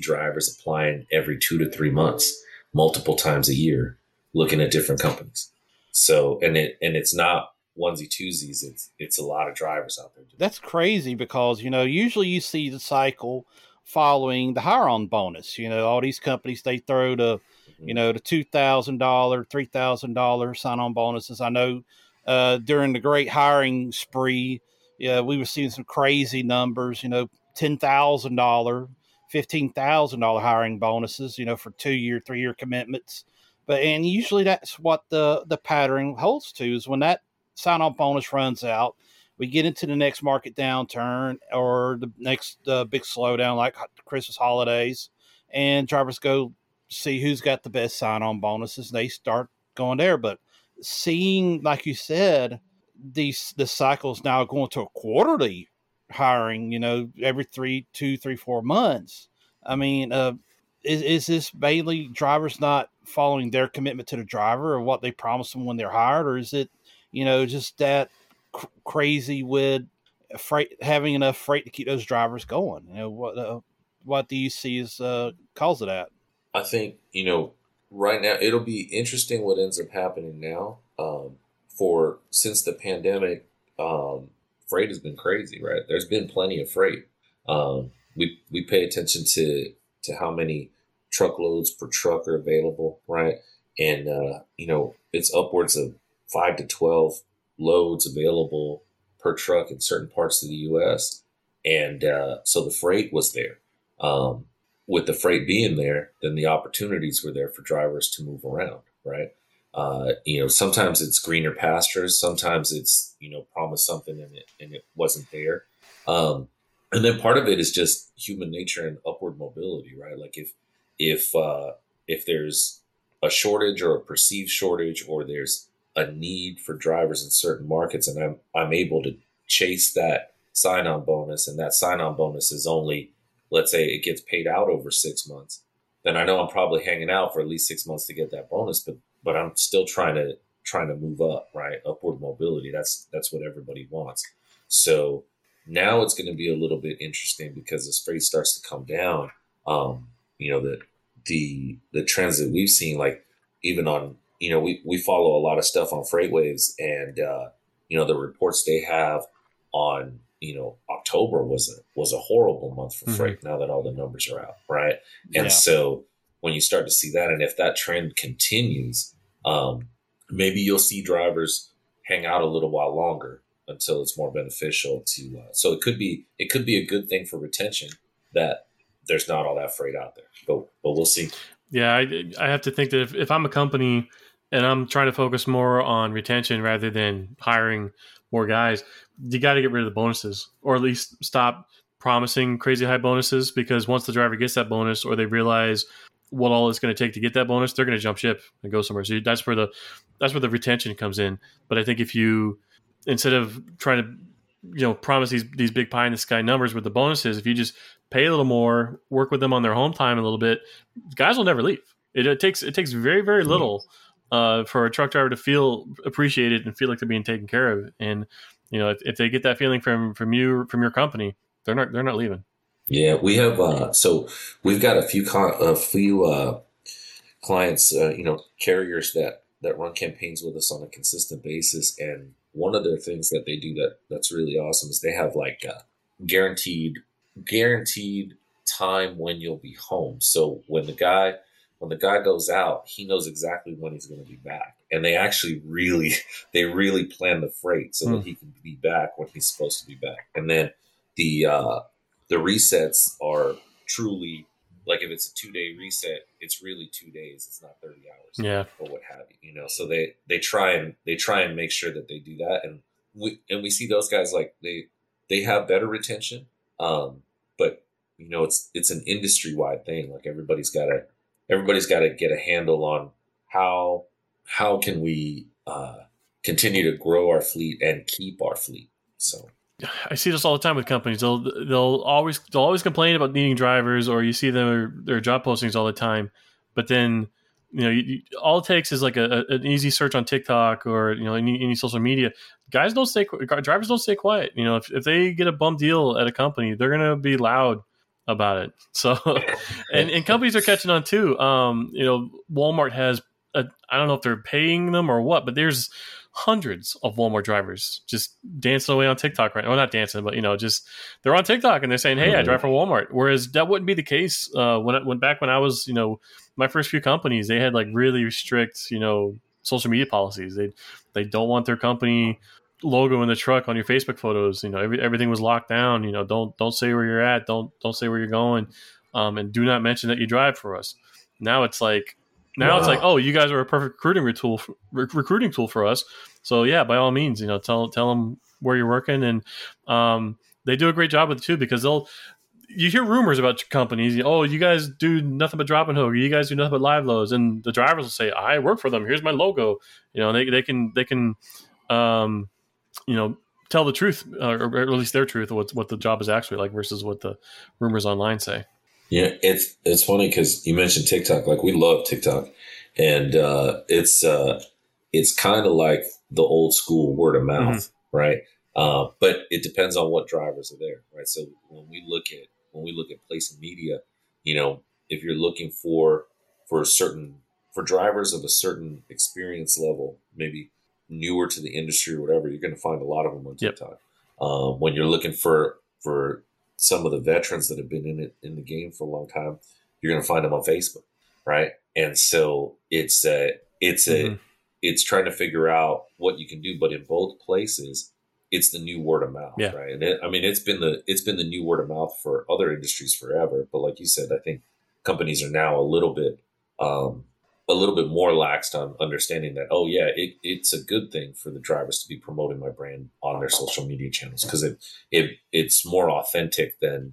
drivers applying every 2 to 3 months, multiple times a year, looking at different companies. So, and it's not onesie twosies. It's a lot of drivers out there. That's crazy, because, you know, usually you see the cycle following the hire on bonus. You know, all these companies, they throw the, you know, the $2,000, $3,000 sign on bonuses. I know during the great hiring spree, yeah, we were seeing some crazy numbers, you know, $10,000, $15,000 hiring bonuses, you know, for 2 year, 3 year commitments. But, and usually that's what the pattern holds to, is when that sign on bonus runs out, we get into the next market downturn or the next big slowdown, like Christmas holidays, and drivers go see who's got the best sign-on bonuses. They start going there. But seeing, like you said, the cycle's now going to a quarterly hiring, you know, every two, three, 4 months. I mean, is this mainly drivers not following their commitment to the driver or what they promised them when they're hired? Or is it, you know, just that crazy with freight, having enough freight to keep those drivers going? You know, what do you see as cause of that? I think, you know, right now it'll be interesting what ends up happening now. Since the pandemic, freight has been crazy, right? There's been plenty of freight. We pay attention to how many truckloads per truck are available, right? And you know, it's upwards of 5 to 12 loads available per truck in certain parts of the U.S. And so the freight was there. With the freight being there, then the opportunities were there for drivers to move around, right? You know, sometimes it's greener pastures, sometimes it's, you know, promised something and it wasn't there. And then part of it is just human nature and upward mobility, right? Like if there's a shortage or a perceived shortage, or there's a need for drivers in certain markets, and I'm able to chase that sign-on bonus, and that sign-on bonus is only, let's say it gets paid out over 6 months, then I know I'm probably hanging out for at least 6 months to get that bonus, but I'm still trying to move up, right? Upward mobility. That's what everybody wants. So Now it's going to be a little bit interesting because as freight starts to come down, you know, the trends that we've seen, like even on, you know, we follow a lot of stuff on Freightwaves, and you know, the reports they have on, you know, October was a horrible month for freight. Now that all the numbers are out, right? And so when you start to see that, and if that trend continues, maybe you'll see drivers hang out a little while longer until it's more beneficial to. So it could be a good thing for retention that there's not all that freight out there, but we'll see. Yeah, I have to think that if I'm a company and I'm trying to focus more on retention rather than hiring more guys, you got to get rid of the bonuses, or at least stop promising crazy high bonuses, because once the driver gets that bonus or they realize what all it's going to take to get that bonus, they're going to jump ship and go somewhere. So that's where the retention comes in. But I think if you, instead of trying to, you know, promise these big pie in the sky numbers with the bonuses, if you just pay a little more, work with them on their home time a little bit, guys will never leave. It takes very, very little for a truck driver to feel appreciated and feel like they're being taken care of. And you know, if they get that feeling from you, from your company, they're not leaving. Yeah, we have so we've got a few clients, you know, carriers that run campaigns with us on a consistent basis, and one of their things that they do that's really awesome is they have like guaranteed time when you'll be home. So when the guy goes out, he knows exactly when he's going to be back, and they actually really plan the freight so that he can be back when he's supposed to be back. And then the resets are truly, like, if it's a 2-day reset, it's really 2 days. It's not 30 hours or what have you, you know? So they try and make sure that they do that. And we see those guys, like they have better retention. But you know, it's an industry wide thing. Like everybody's gotta get a handle on how can we continue to grow our fleet and keep our fleet. So I see this all the time with companies. They'll always complain about needing drivers, or you see their job postings all the time. But then, you know, all it takes is like an easy search on TikTok or, you know, any social media. Drivers don't stay quiet. You know, if they get a bump deal at a company, they're gonna be loud about it. So, and companies are catching on too. You know, Walmart has I don't know if they're paying them or what, but there's hundreds of Walmart drivers just dancing away on TikTok right now. Well, not dancing, but, you know, just they're on TikTok and they're saying, hey, I drive for Walmart. Whereas that wouldn't be the case when I was, you know, my first few companies, they had like really strict, you know, social media policies. They don't want their company logo in the truck on your Facebook photos. You know, everything was locked down. You know, don't say where you're at. Don't say where you're going. And do not mention that you drive for us. Now it's like, oh, you guys are a perfect recruiting tool for us. So yeah, by all means, you know, tell them where you're working, and they do a great job with it too, because you hear rumors about companies. Oh, you guys do nothing but drop and hook. You guys do nothing but live loads, and the drivers will say, I work for them. Here's my logo. You know, they can you know, tell the truth, or at least their truth, what the job is actually like versus what the rumors online say. Yeah, it's funny because you mentioned TikTok. Like, we love TikTok, and it's kind of like the old school word of mouth, right? But it depends on what drivers are there, right? So when we look at place and media, you know, if you're looking for drivers of a certain experience level, maybe newer to the industry or whatever, you're going to find a lot of them on TikTok. Yep. When you're looking for some of the veterans that have been in the game for a long time, you're going to find them on Facebook, right? And so it's trying to figure out what you can do, but in both places, it's the new word of mouth, right? And it's been the new word of mouth for other industries forever. But like you said, I think companies are now a little bit more laxed on understanding that. Oh yeah, it's a good thing for the drivers to be promoting my brand on their social media channels, because it's more authentic than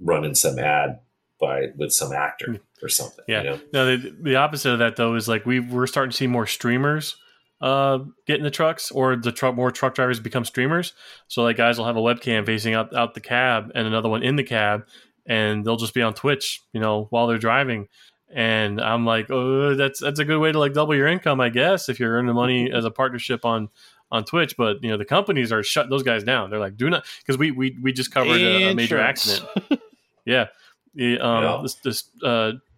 running some ad with some actor or something. Yeah. You know? No, the opposite of that though is like we're starting to see more streamers get in the trucks, or more truck drivers become streamers. So like guys will have a webcam facing out the cab and another one in the cab, and they'll just be on Twitch, you know, while they're driving. And I'm like, oh, that's a good way to like double your income, I guess, if you're earning money as a partnership on on Twitch, but you know, the companies are shutting those guys down. They're like, do not, because we just covered a major accident. Yeah. This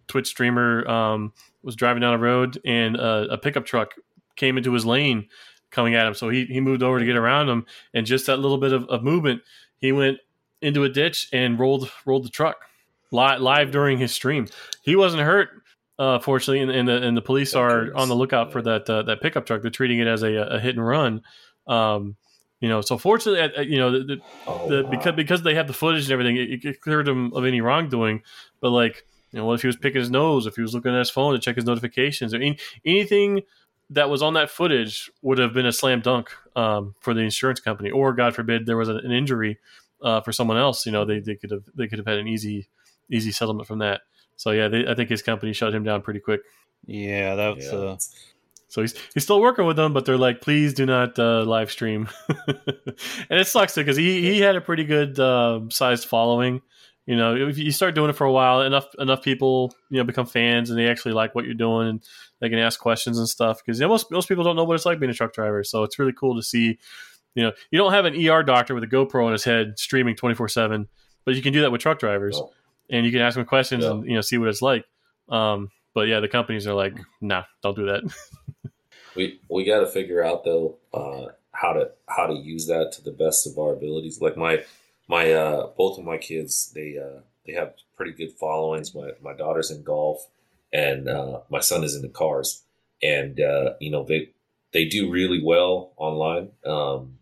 Twitch streamer was driving down a road, and a pickup truck came into his lane coming at him. So he moved over to get around him, and just that little bit of movement, he went into a ditch and rolled the truck live during his stream. He wasn't hurt, fortunately, and the police are on the lookout for that pickup truck. They're treating it as a hit and run. So fortunately, because they have the footage and everything, it cleared him of any wrongdoing. But like, you know, what if he was picking his nose? If he was looking at his phone to check his notifications, or anything that was on that footage would have been a slam dunk for the insurance company. Or God forbid there was an injury for someone else. You know, they could have had an easy settlement from that. So yeah, I think his company shut him down pretty quick. Yeah, that's so he's still working with them, but they're like, please do not live stream. And it sucks because he had a pretty good sized following. You know, if you start doing it for a while, enough people, you know, become fans, and they actually like what you're doing, and they can ask questions and stuff. Because you know, most people don't know what it's like being a truck driver, so it's really cool to see. You know, you don't have an ER doctor with a GoPro on his head streaming 24/7, but you can do that with truck drivers, and you can ask them questions and you know, see what it's like. But yeah, the companies are like, nah, don't do that. we got to figure out though how to use that to the best of our abilities. Like my both of my kids, they have pretty good followings. My daughter's in golf, and my son is into cars, and you know, they do really well online, and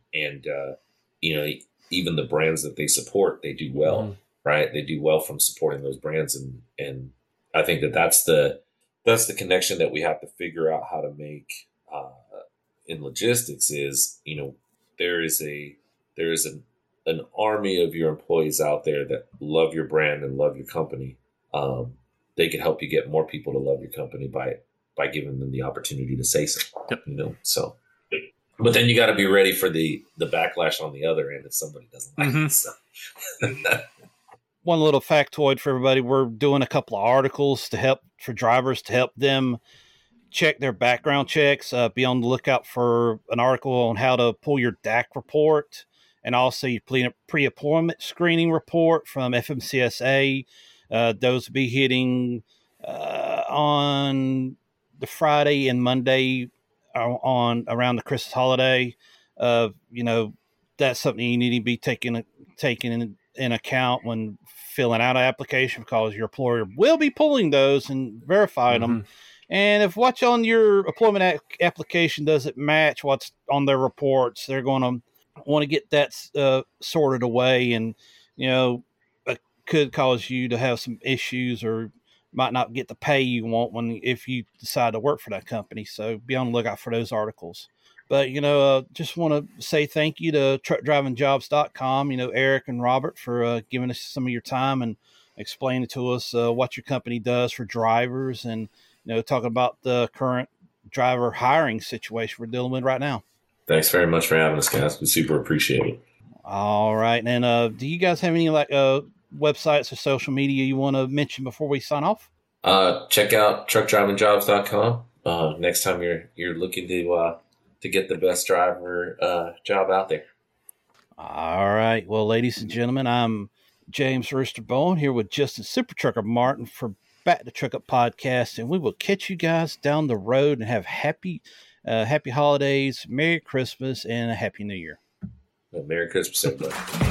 you know, even the brands that they support, they do well, right? They do well from supporting those brands, and I think that's the connection that we have to figure out how to make in logistics. Is, you know, there is an army of your employees out there that love your brand and love your company. They can help you get more people to love your company by giving them the opportunity to say so. Yep. You know, so, but then you got to be ready for the backlash on the other end if somebody doesn't like it. So. One little factoid for everybody: we're doing a couple of articles for drivers to help them check their background checks. Be on the lookout for an article on how to pull your DAC report. And also your pre-employment screening report from FMCSA. Those will be hitting on the Friday and Monday on around the Christmas holiday. You know, that's something you need to be taking in account when filling out an application, because your employer will be pulling those and verifying them. And if what's on your employment application doesn't match what's on their reports, they're going to want to get that sorted away, and you know, it could cause you to have some issues, or might not get the pay you want if you decide to work for that company. So be on the lookout for those articles. But you know, just want to say thank you to truckdrivingjobs.com. You know, Eric and Robert, for giving us some of your time and explaining to us what your company does for drivers, and you know, talking about the current driver hiring situation we're dealing with right now. Thanks very much for having us, guys. We super appreciate it. All right. And do you guys have any websites or social media you want to mention before we sign off? Check out truckdrivingjobs.com. Next time you're looking to get the best driver job out there. All right. Well, ladies and gentlemen, I'm James Roosterbone here with Justin Super Trucker Martin for Back to Truck Up Podcast, and we will catch you guys down the road, and have happy holidays, Merry Christmas, and a Happy New Year. Well, Merry Christmas, everybody.